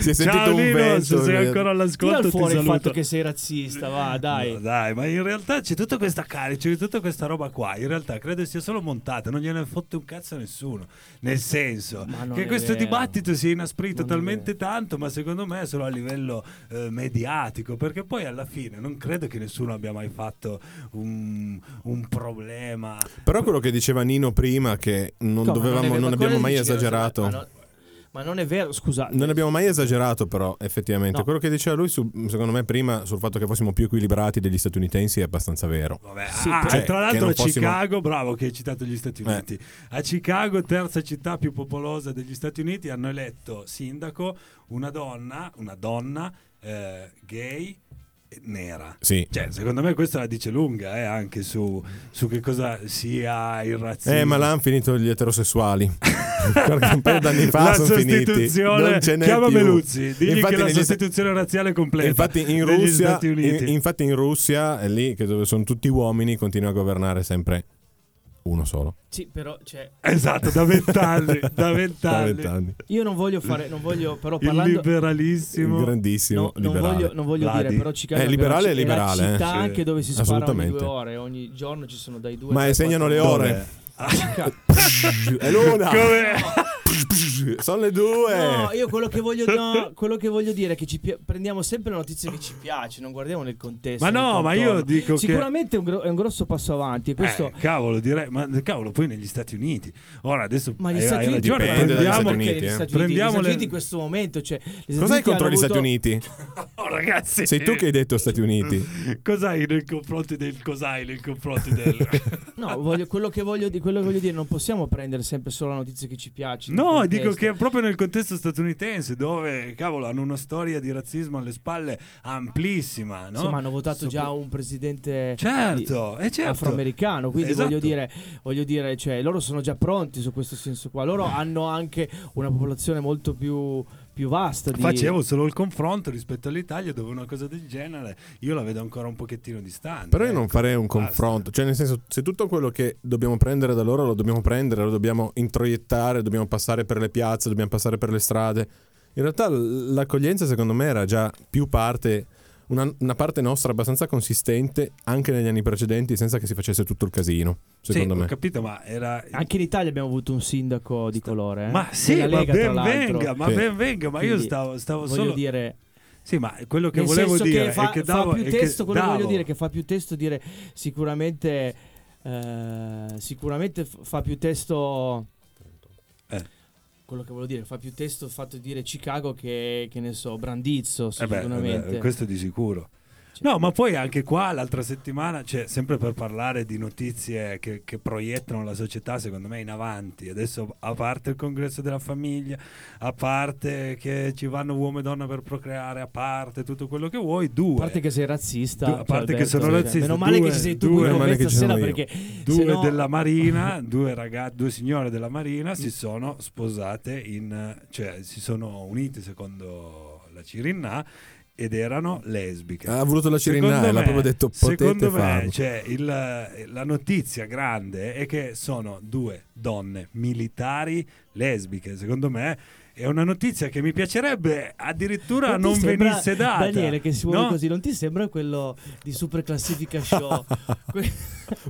Si è sentito ciao, Nino, se sei ancora all'ascolto ti saluto. Il fatto che sei razzista, va, dai. No, dai, ma in realtà c'è tutta questa carica, c'è tutta questa roba qua. In realtà credo sia solo montata, non gliene fotte un cazzo a nessuno. Nel senso che questo dibattito si è inasprito talmente tanto, ma secondo me è solo a livello mediatico, perché poi alla fine non credo che nessuno abbia mai fatto un problema. Però quello che diceva Nino prima, che non abbiamo mai esagerato. Ma non è vero, scusate. Non abbiamo mai esagerato, però, effettivamente. No. Quello che diceva lui, secondo me, prima sul fatto che fossimo più equilibrati degli statunitensi è abbastanza vero. Vabbè, tra l'altro a Chicago, bravo che hai citato gli Stati Uniti. A Chicago, terza città più popolosa degli Stati Uniti, hanno eletto sindaco una donna gay nera. Sì. Cioè, secondo me questa la dice lunga, anche su che cosa sia il razzismo. Ma l'hanno finito gli eterosessuali. Un paio d'anni fa la sono finiti. Chiama Meluzzi, digli infatti, che la sostituzione razziale è completa. Infatti in Russia è lì che dove sono tutti uomini, continua a governare sempre Uno solo. Sì, però c'è. Esatto, da vent'anni. Io non voglio fare. Non voglio, però parlando. Il liberalissimo. Il grandissimo. No, liberale. Non voglio dire, però Chicago è liberale, liberale. È una città anche dove si spara ogni 2 ore. Ogni giorno ci sono dai 2 Ma insegnano le ore. È l'una. Come? Sono le 2. No, io quello che voglio dire è che prendiamo sempre le notizie che ci piace, non guardiamo nel contesto. Ma no, ma io dico sicuramente che sicuramente è un grosso passo avanti. Questo cavolo, direi, ma cavolo, poi negli Stati Uniti. Ora adesso ma gli Stati Uniti prendiamo in questo momento, cioè, cos'hai contro gli Stati Uniti? Oh, ragazzi, sei tu che hai detto Stati Uniti. Cos'hai nel confronto del No, quello che voglio dire, non possiamo prendere sempre solo la notizia che ci piace. No, dico che proprio nel contesto statunitense, dove cavolo hanno una storia di razzismo alle spalle amplissima, no? Insomma, hanno votato già un presidente afroamericano, quindi esatto. voglio dire, cioè, loro sono già pronti su questo senso qua. Loro hanno anche una popolazione molto più vasta di... Facevo solo il confronto rispetto all'Italia, dove una cosa del genere io la vedo ancora un pochettino distante. Però io non farei un confronto, cioè nel senso, se tutto quello che dobbiamo prendere da loro lo dobbiamo prendere, lo dobbiamo introiettare, dobbiamo passare per le piazze, dobbiamo passare per le strade. In realtà l'accoglienza secondo me era già più parte, una parte nostra abbastanza consistente anche negli anni precedenti, senza che si facesse tutto il casino, secondo me. Ho capito, ma era... Anche in Italia abbiamo avuto un sindaco di colore, eh? Ma sì, ma ben venga, ma sì. Io stavo voglio solo... dire... Sì, ma quello che nel volevo dire che fa, è che davo... Fa più testo, quello davo... voglio dire che fa più testo dire sicuramente fa più testo... Quello che voglio dire, fa più testo il fatto di dire Chicago che ne so, Brandizzo, sicuramente. Questo di sicuro. No, ma poi anche qua l'altra settimana, cioè, sempre per parlare di notizie che proiettano la società, secondo me, in avanti. Adesso, a parte il congresso della famiglia, a parte che ci vanno uomo e donna per procreare, a parte tutto quello che vuoi, a parte che sei razzista, a parte che sono razzista. Meno male che ci sei tu questa sera, perché due della Marina, due signore della Marina si sono sposate cioè si sono unite secondo la Cirinnà, ed erano lesbiche. Ha voluto la Cirinnà, l'ha proprio detto, potete farlo. Secondo me, cioè, la notizia grande è che sono 2 donne militari lesbiche. Secondo me è una notizia che mi piacerebbe addirittura non venisse data. Daniele, che si muove così, non ti sembra quello di Super Classifica Show?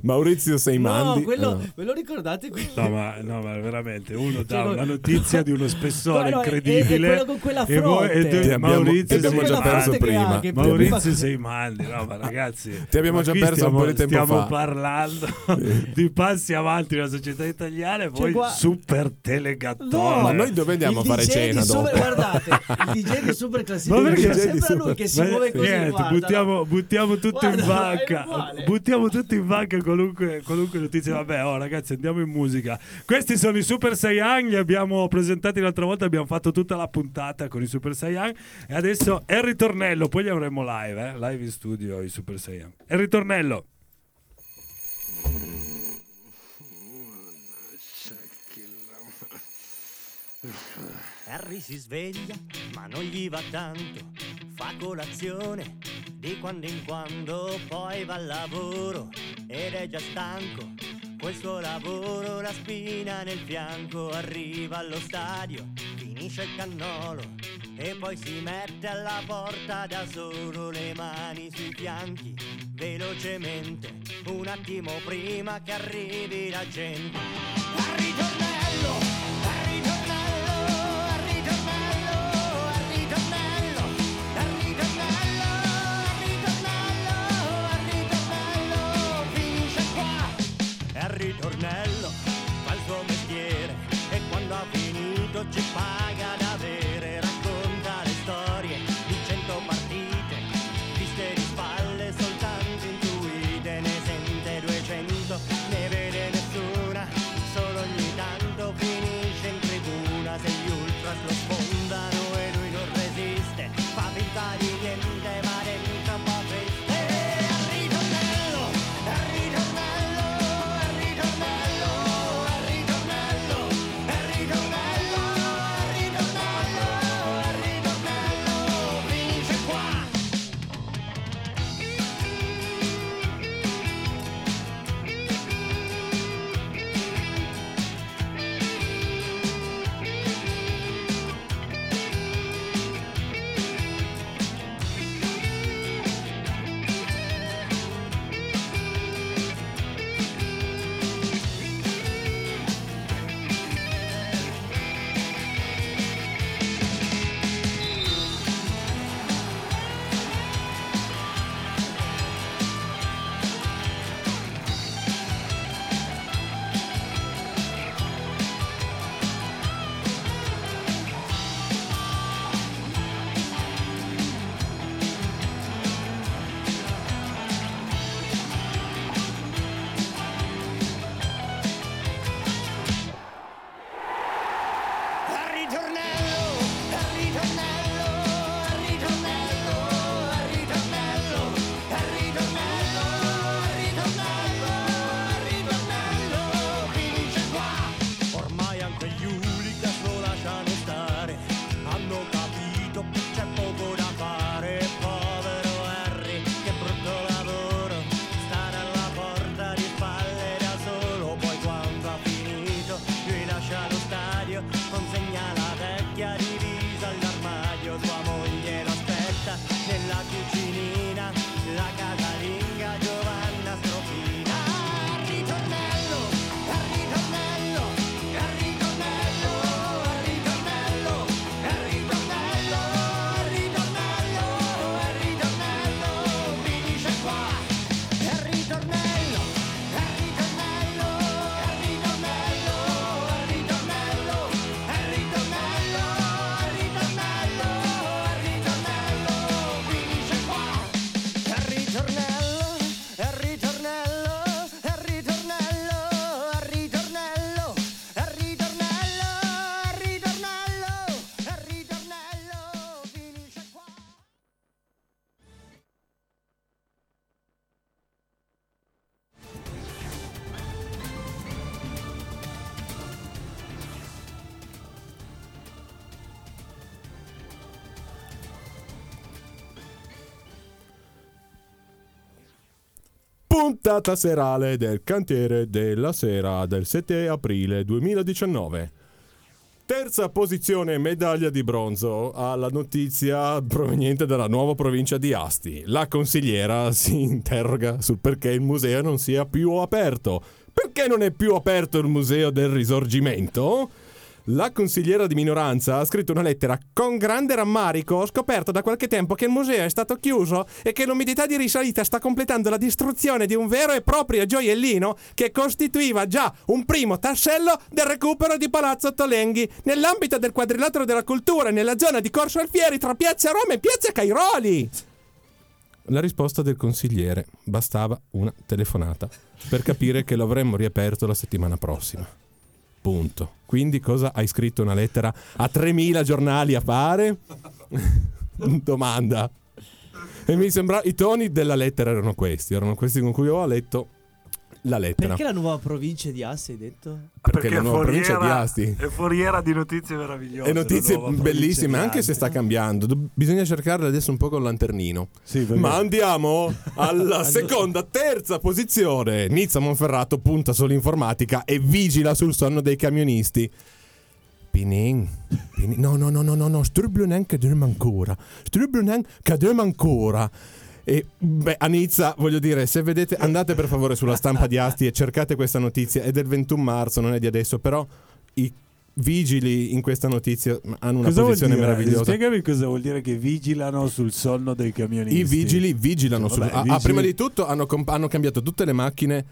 Maurizio Seimandi? No, ve lo ricordate? No, ma veramente, uno dà una notizia di uno spessore incredibile. E quello con quella fronte. Ti abbiamo già perso prima. Maurizio Seimandi, no, ma ragazzi. Ti abbiamo già perso un po' di tempo fa. Stiamo parlando di passi avanti nella società italiana e poi Super Telegattone. Ma noi dove andiamo? Fare cena dopo. Guardate, il DJ di Super Classifica, perché sembra lui che si muove così. Niente, buttiamo tutto in banca. Buttiamo tutto in banca qualunque notizia. Vabbè, ragazzi, andiamo in musica. Questi sono i Super Saiyan, li abbiamo presentati l'altra volta, abbiamo fatto tutta la puntata con i Super Saiyan e adesso è il ritornello, poi li avremo live in studio i Super Saiyan. È il ritornello. Harry si sveglia, ma non gli va tanto, fa colazione di quando in quando, poi va al lavoro ed è già stanco, col suo lavoro la spina nel fianco, arriva allo stadio, finisce il cannolo e poi si mette alla porta da solo, le mani sui fianchi, velocemente, un attimo prima che arrivi la gente. Al ritornello! Ritornello, fa il suo mestiere e quando ha finito ci paga da bere, racconta le storie di 100 partite, viste di spalle soltanto intuite, ne sente 200, ne vede nessuna, solo ogni tanto finisce in tribuna, se gli ultras lo sfondano e lui non resiste, fa finta di niente ma dentro un po' triste. Ritornello, puntata serale del Cantiere della Sera del 7 aprile 2019. Terza posizione, medaglia di bronzo alla notizia proveniente dalla nuova provincia di Asti. La consigliera si interroga sul perché il museo non sia più aperto. Perché non è più aperto il museo del Risorgimento? La consigliera di minoranza ha scritto una lettera: con grande rammarico ho scoperto da qualche tempo che il museo è stato chiuso e che l'umidità di risalita sta completando la distruzione di un vero e proprio gioiellino che costituiva già un primo tassello del recupero di Palazzo Tolenghi nell'ambito del quadrilatero della cultura nella zona di Corso Alfieri tra piazza Roma e piazza Cairoli. La risposta del consigliere: bastava una telefonata per capire che l'avremmo riaperto la settimana prossima. Punto. Quindi cosa hai scritto una lettera a 3000 giornali a fare? Domanda. E mi sembra i toni della lettera erano questi con cui ho letto la lettera. Perché la nuova provincia di Asti, hai detto? Perché la nuova provincia di Asti è foriera di notizie meravigliose e notizie bellissime, anche se sta cambiando. Bisogna cercarle adesso un po' con lanternino, sì, ma andiamo alla seconda, terza posizione. Nizza Monferrato punta sull'informatica e vigila sul sonno dei camionisti. Pinin. No, Strublun ancora. E beh, a Nizza, voglio dire, se vedete, andate per favore sulla stampa di Asti e cercate questa notizia. È del 21 marzo, non è di adesso, però i vigili in questa notizia hanno una posizione meravigliosa. Spiegami cosa vuol dire che vigilano sul sonno dei camionisti. I vigili vigilano vigili. Prima di tutto hanno cambiato tutte le macchine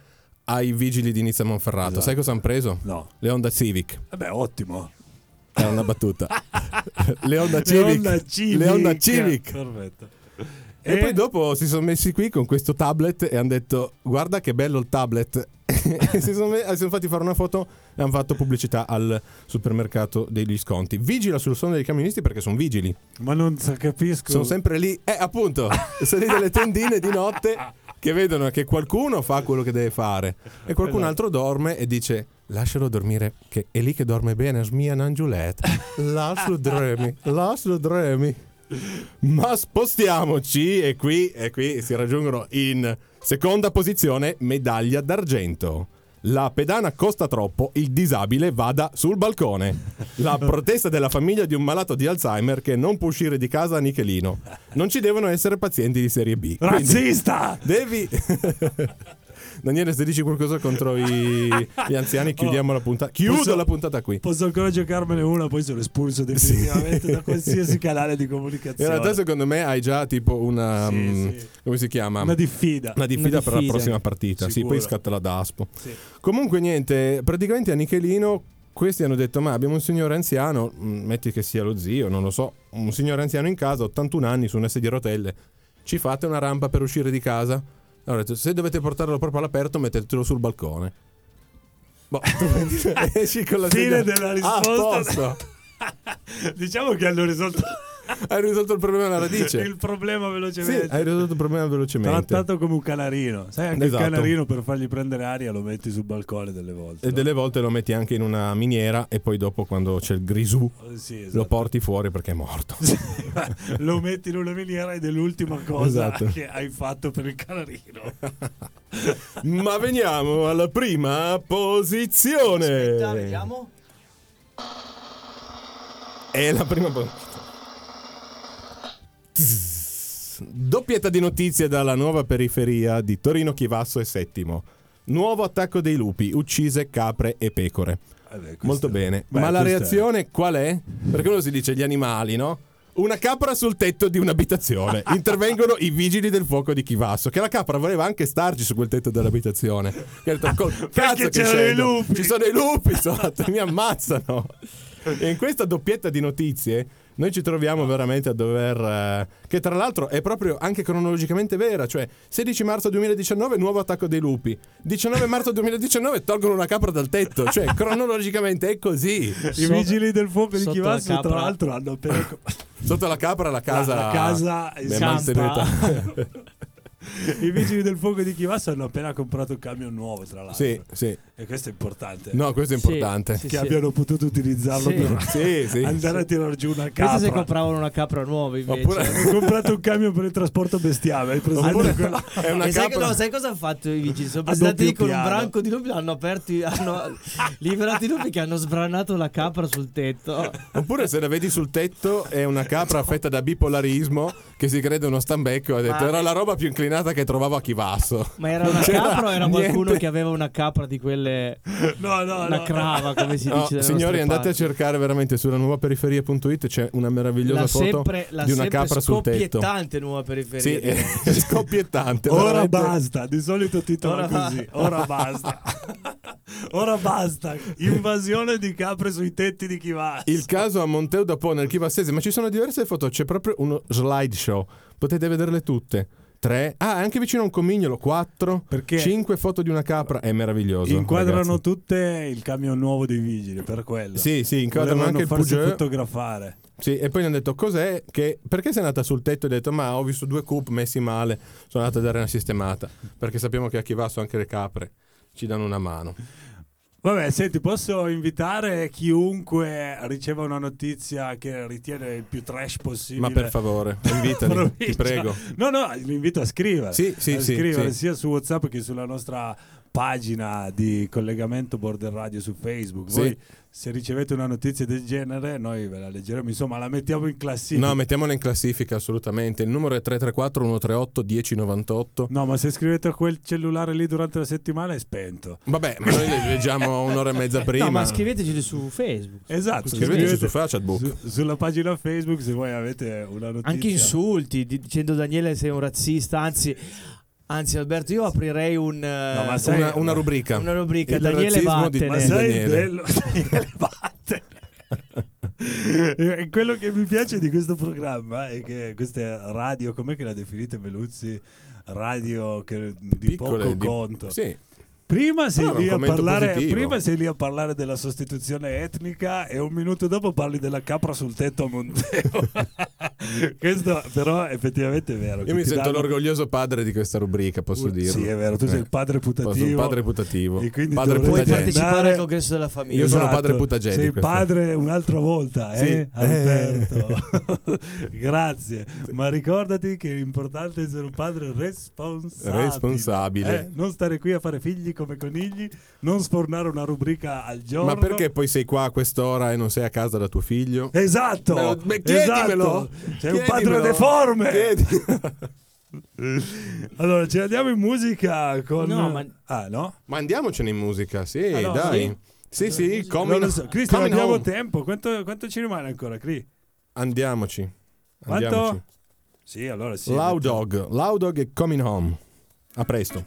ai vigili di Nizza Monferrato. Esatto. Sai cosa hanno preso? No. Le Honda Civic. Vabbè, ottimo. Era una battuta. Le Honda Civic. Perfetto. E poi dopo si sono messi qui con questo tablet e hanno detto: guarda che bello il tablet. E si sono fatti fare una foto e hanno fatto pubblicità al supermercato degli sconti. Vigila sul sonno dei camionisti perché sono vigili. Ma non capisco. Sono sempre lì. Appunto, sono lì delle tendine di notte che vedono che qualcuno fa quello che deve fare e qualcun altro dorme e dice: lascialo dormire, che è lì che dorme bene, smia Nangiuletta. Lascialo dormi. Ma spostiamoci e qui si raggiungono in seconda posizione medaglia d'argento. La pedana costa troppo, il disabile vada sul balcone. La protesta della famiglia di un malato di Alzheimer che non può uscire di casa a Nichelino. Non ci devono essere pazienti di serie B. Razzista! Devi... Daniele, se dici qualcosa contro gli anziani, chiudiamo la puntata. Chiudo la puntata qui. Posso ancora giocarmene una, poi sono espulso definitivamente da qualsiasi canale di comunicazione. In realtà, secondo me, hai già tipo una come si chiama? Una diffida per la prossima partita. Sicuro. Sì, poi scatta la DASPO. Sì. Comunque, niente, praticamente a Nichelino questi hanno detto: ma abbiamo un signore anziano, metti che sia lo zio, non lo so, un signore anziano in casa, 81 anni, su una sedia a rotelle, ci fate una rampa per uscire di casa? Allora, se dovete portarlo proprio all'aperto, mettetelo sul balcone. Boh, esci con la fine della risposta. Diciamo che hanno risolto. Hai risolto il problema alla radice. Il problema velocemente. Sì, hai risolto il problema velocemente. Trattato come un canarino. Sai, anche esatto. Il canarino per fargli prendere aria lo metti sul balcone delle volte. E delle volte lo metti anche in una miniera e poi dopo, quando c'è il grisù, esatto. Lo porti fuori perché è morto. Sì, lo metti in una miniera ed è l'ultima cosa che hai fatto per il canarino. Ma veniamo alla prima posizione. Aspetta, vediamo. È la prima posizione. Doppietta di notizie dalla nuova periferia di Torino, Chivasso e Settimo. Nuovo attacco dei lupi, uccise capre e pecore. Molto bene. Beh, ma la reazione qual è? Perché uno si dice gli animali, no? Una capra sul tetto di un'abitazione. Intervengono i vigili del fuoco di Chivasso. Che la capra voleva anche starci su quel tetto dell'abitazione. Cazzo, c'erano i lupi. Ci sono i lupi, mi ammazzano. E in questa doppietta di notizie noi ci troviamo veramente a dover... che tra l'altro è proprio anche cronologicamente vera, cioè 16 marzo 2019 nuovo attacco dei lupi, 19 marzo 2019 tolgono una capra dal tetto, cioè cronologicamente è così. I vigili del fuoco di Chivasso tra l'altro hanno appena... Sotto la capra la casa... La casa... È I vigili del fuoco di Chivasso hanno appena comprato un camion nuovo, tra l'altro. Sì, sì. E questo è importante. No, questo è importante. Sì, che sì, abbiano potuto utilizzarlo per andare a tirar giù una capra. Questo se compravano una capra nuova invece. Oppure hanno comprato un camion per il trasporto bestiame. È una capra. No, sai cosa hanno fatto i vigili? Sono stati con un branco di lupi, hanno aperto, hanno liberato i lupi che hanno sbranato la capra sul tetto. Oppure se la vedi sul tetto è una capra affetta da bipolarismo che si crede uno stambecco. Ha detto era la roba più inclinata che trovavo a Chivasso. Ma era una capra o era qualcuno che aveva una capra di quelle una crava, come si dice? Signori, andate a cercare veramente sulla nuova periferia.it, c'è una meravigliosa foto di una capra sul tetto. Scoppiettante nuova periferia. Sì, scoppiettante. Ora basta, di solito titola così. Ora basta. Ora basta. Invasione di capre sui tetti di Chivasso. Il caso a Monteo da Po nel Chivassese, ma ci sono diverse foto, c'è proprio uno slideshow. Potete vederle tutte. 3 anche vicino a un comignolo, 4 perché 5 foto di una capra, è meraviglioso. Inquadrano tutte il camion nuovo dei vigili, per quello. Sì, sì, inquadrano anche il Peugeot, fotografare. Sì, e poi hanno detto cos'è che perché sei andata sul tetto e hai detto "Ma ho visto due coupe messi male, sono andato a dare una sistemata", perché sappiamo che a Chivasso anche le capre ci danno una mano. Vabbè, senti, posso invitare chiunque riceva una notizia che ritiene il più trash possibile. Ma per favore, invitami, ti prego. No, vi invito a scrivere. Sì, sia su WhatsApp che sulla nostra pagina di collegamento Border Radio su Facebook. Voi se ricevete una notizia del genere, noi ve la leggeremo, insomma, la mettiamo in classifica. No, mettiamola in classifica assolutamente. Il numero è 334 138 1098. No, ma se scrivete a quel cellulare lì durante la settimana è spento. Vabbè, ma noi le leggiamo un'ora e mezza prima. No, ma scriveteci su Facebook. Esatto, scriveteci su Facebook, sulla pagina Facebook, se voi avete una notizia. Anche insulti, dicendo Daniele sei un razzista, Anzi Alberto, io aprirei una rubrica. Una rubrica, Daniele vattene. Ma sai bello, Daniele vattene. Quello che mi piace di questo programma è che questa radio, com'è che la definite Meluzzi? Radio che di piccole, poco conto. Sì. Prima sei lì a parlare della sostituzione etnica e un minuto dopo parli della capra sul tetto a Monteo. Questo però effettivamente è vero. Io mi sento l'orgoglioso padre di questa rubrica, posso dirlo. Sì, è vero, tu sei il padre putativo. Sono il padre putativo. E quindi puoi partecipare al congresso della famiglia. Io sono padre putagenico. Sei padre un'altra volta, Alberto. Grazie. Ma ricordati che è importante essere un padre responsabile. Non stare qui a fare figli come conigli, non sfornare una rubrica al giorno. Ma perché poi sei qua a quest'ora e non sei a casa da tuo figlio? Esatto, chiedimelo. Sei un padre deforme. Allora ce ne andiamo in musica con... Ma andiamocene in musica, dai. Sì, Cristo, non abbiamo tempo. Quanto ci rimane ancora, Cri? Andiamoci. Sì, allora sì. Loud Dog e Coming Home. A presto.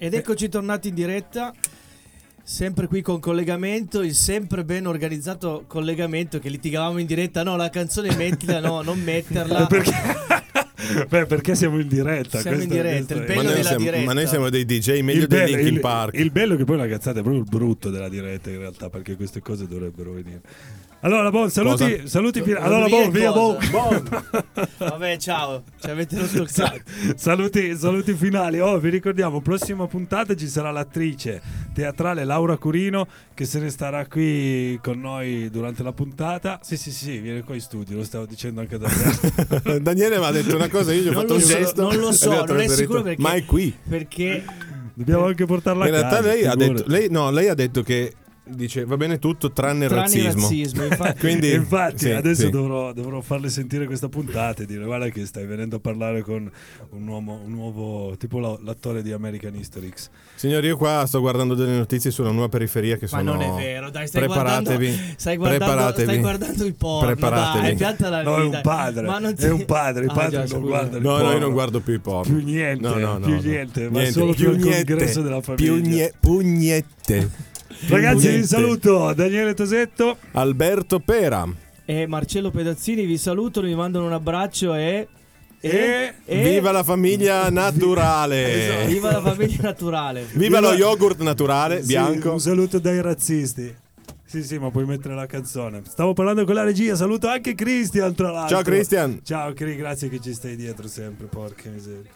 Ed eccoci tornati in diretta, sempre qui con collegamento, il sempre ben organizzato collegamento, che litigavamo in diretta, no la canzone mettila, no non metterla. Perché siamo in diretta? Il bello della diretta. Ma noi siamo dei DJ meglio dei Linkin Park. Il bello che poi la cazzata è proprio il brutto della diretta in realtà, perché queste cose dovrebbero venire. Allora, buon, saluti allora, buon, via, buon. Vabbè, ciao. Ci avete rotto il cazzo. Saluti finali. Oh, vi ricordiamo, prossima puntata ci sarà l'attrice teatrale Laura Curino, che se ne starà qui con noi durante la puntata. Sì, viene qua in studio, lo stavo dicendo anche da Daniele. Daniele mi ha detto una cosa, io gli ho fatto un gesto. Non lo so, non è sicuro perché. Ma è qui. Perché dobbiamo anche portarla a casa. In realtà lei ha detto che dice va bene tutto tranne il razzismo. Infatti, quindi, infatti sì, adesso sì. Dovrò farle sentire questa puntata e dire guarda che stai venendo a parlare con un uomo tipo l'attore di American History X. Signori, io qua sto guardando delle notizie sulla nuova periferia che sono. Ma non è vero, dai, stai guardando il porno. Preparatevi. Dai, no, è un padre. I padri non guardano. No, io non guardo più i porno. Più niente. No, ma solo più il congresso della famiglia. Pugnette. Ragazzi, vi saluto Daniele Tosetto, Alberto Pera e Marcello Pedazzini. Vi saluto, vi mandano un abbraccio e viva la famiglia naturale. Viva la famiglia naturale. Viva lo yogurt naturale bianco. Sì, un saluto dai razzisti. Sì, ma puoi mettere la canzone. Stavo parlando con la regia, saluto anche Cristian tra l'altro. Ciao Cristian. Ciao Cri, grazie che ci stai dietro sempre, porca miseria.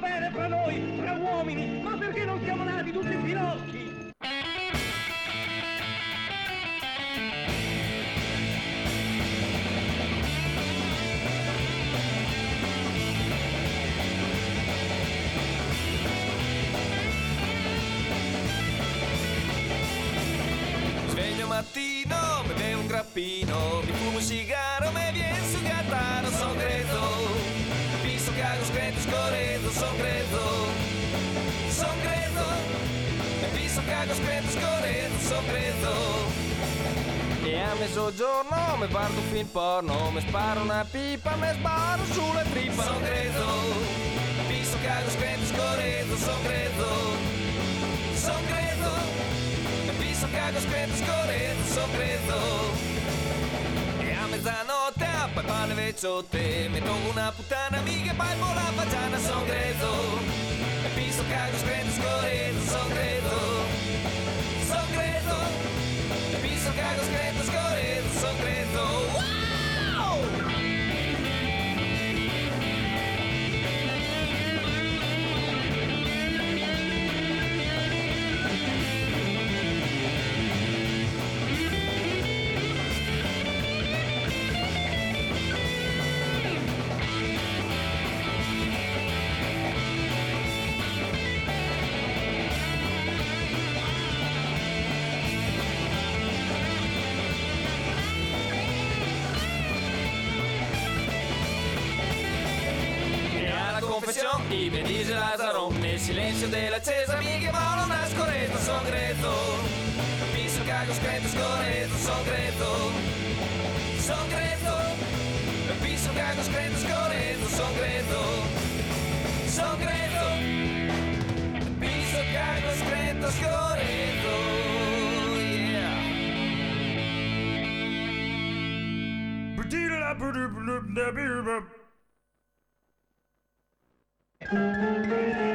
Bene fra noi, fra uomini, ma perché non siamo nati tutti in ginocchi? Sveglio mattino, bevo un grappino, mi fumo un sigaro, me viene su gattaro, son gredo. Chicago, screto, scorreto, son gredo. Son gredo. E visto Chicago, screto, scorreto, son gredo. E a mezzogiorno mi guardo un film porno, mi sparo una pipa, mi sbaro sulla trippa. Son gredo. E visto Chicago, screto, scorreto, son gredo. Son gredo. E visto Chicago, screto, scorreto, son gredo. Mezzanotte a papale veciotte, mi tolgo una puttana mica palmo la facciana, son gredo. E piso cago scredo scorredo, son gredo. Son gredo. E piso cago scredo scorredo, son gredo. Wow! I miei dice Lazzaro, nel silenzio dell'accesa mi chiamano una scorretta, son gredo. Visto cago scretto scorretto, son gredo. Son gredo. Visto cago scretto scorretto, son gredo. Son gredo. Visto cago scretto scorretto, yeah. Thank you.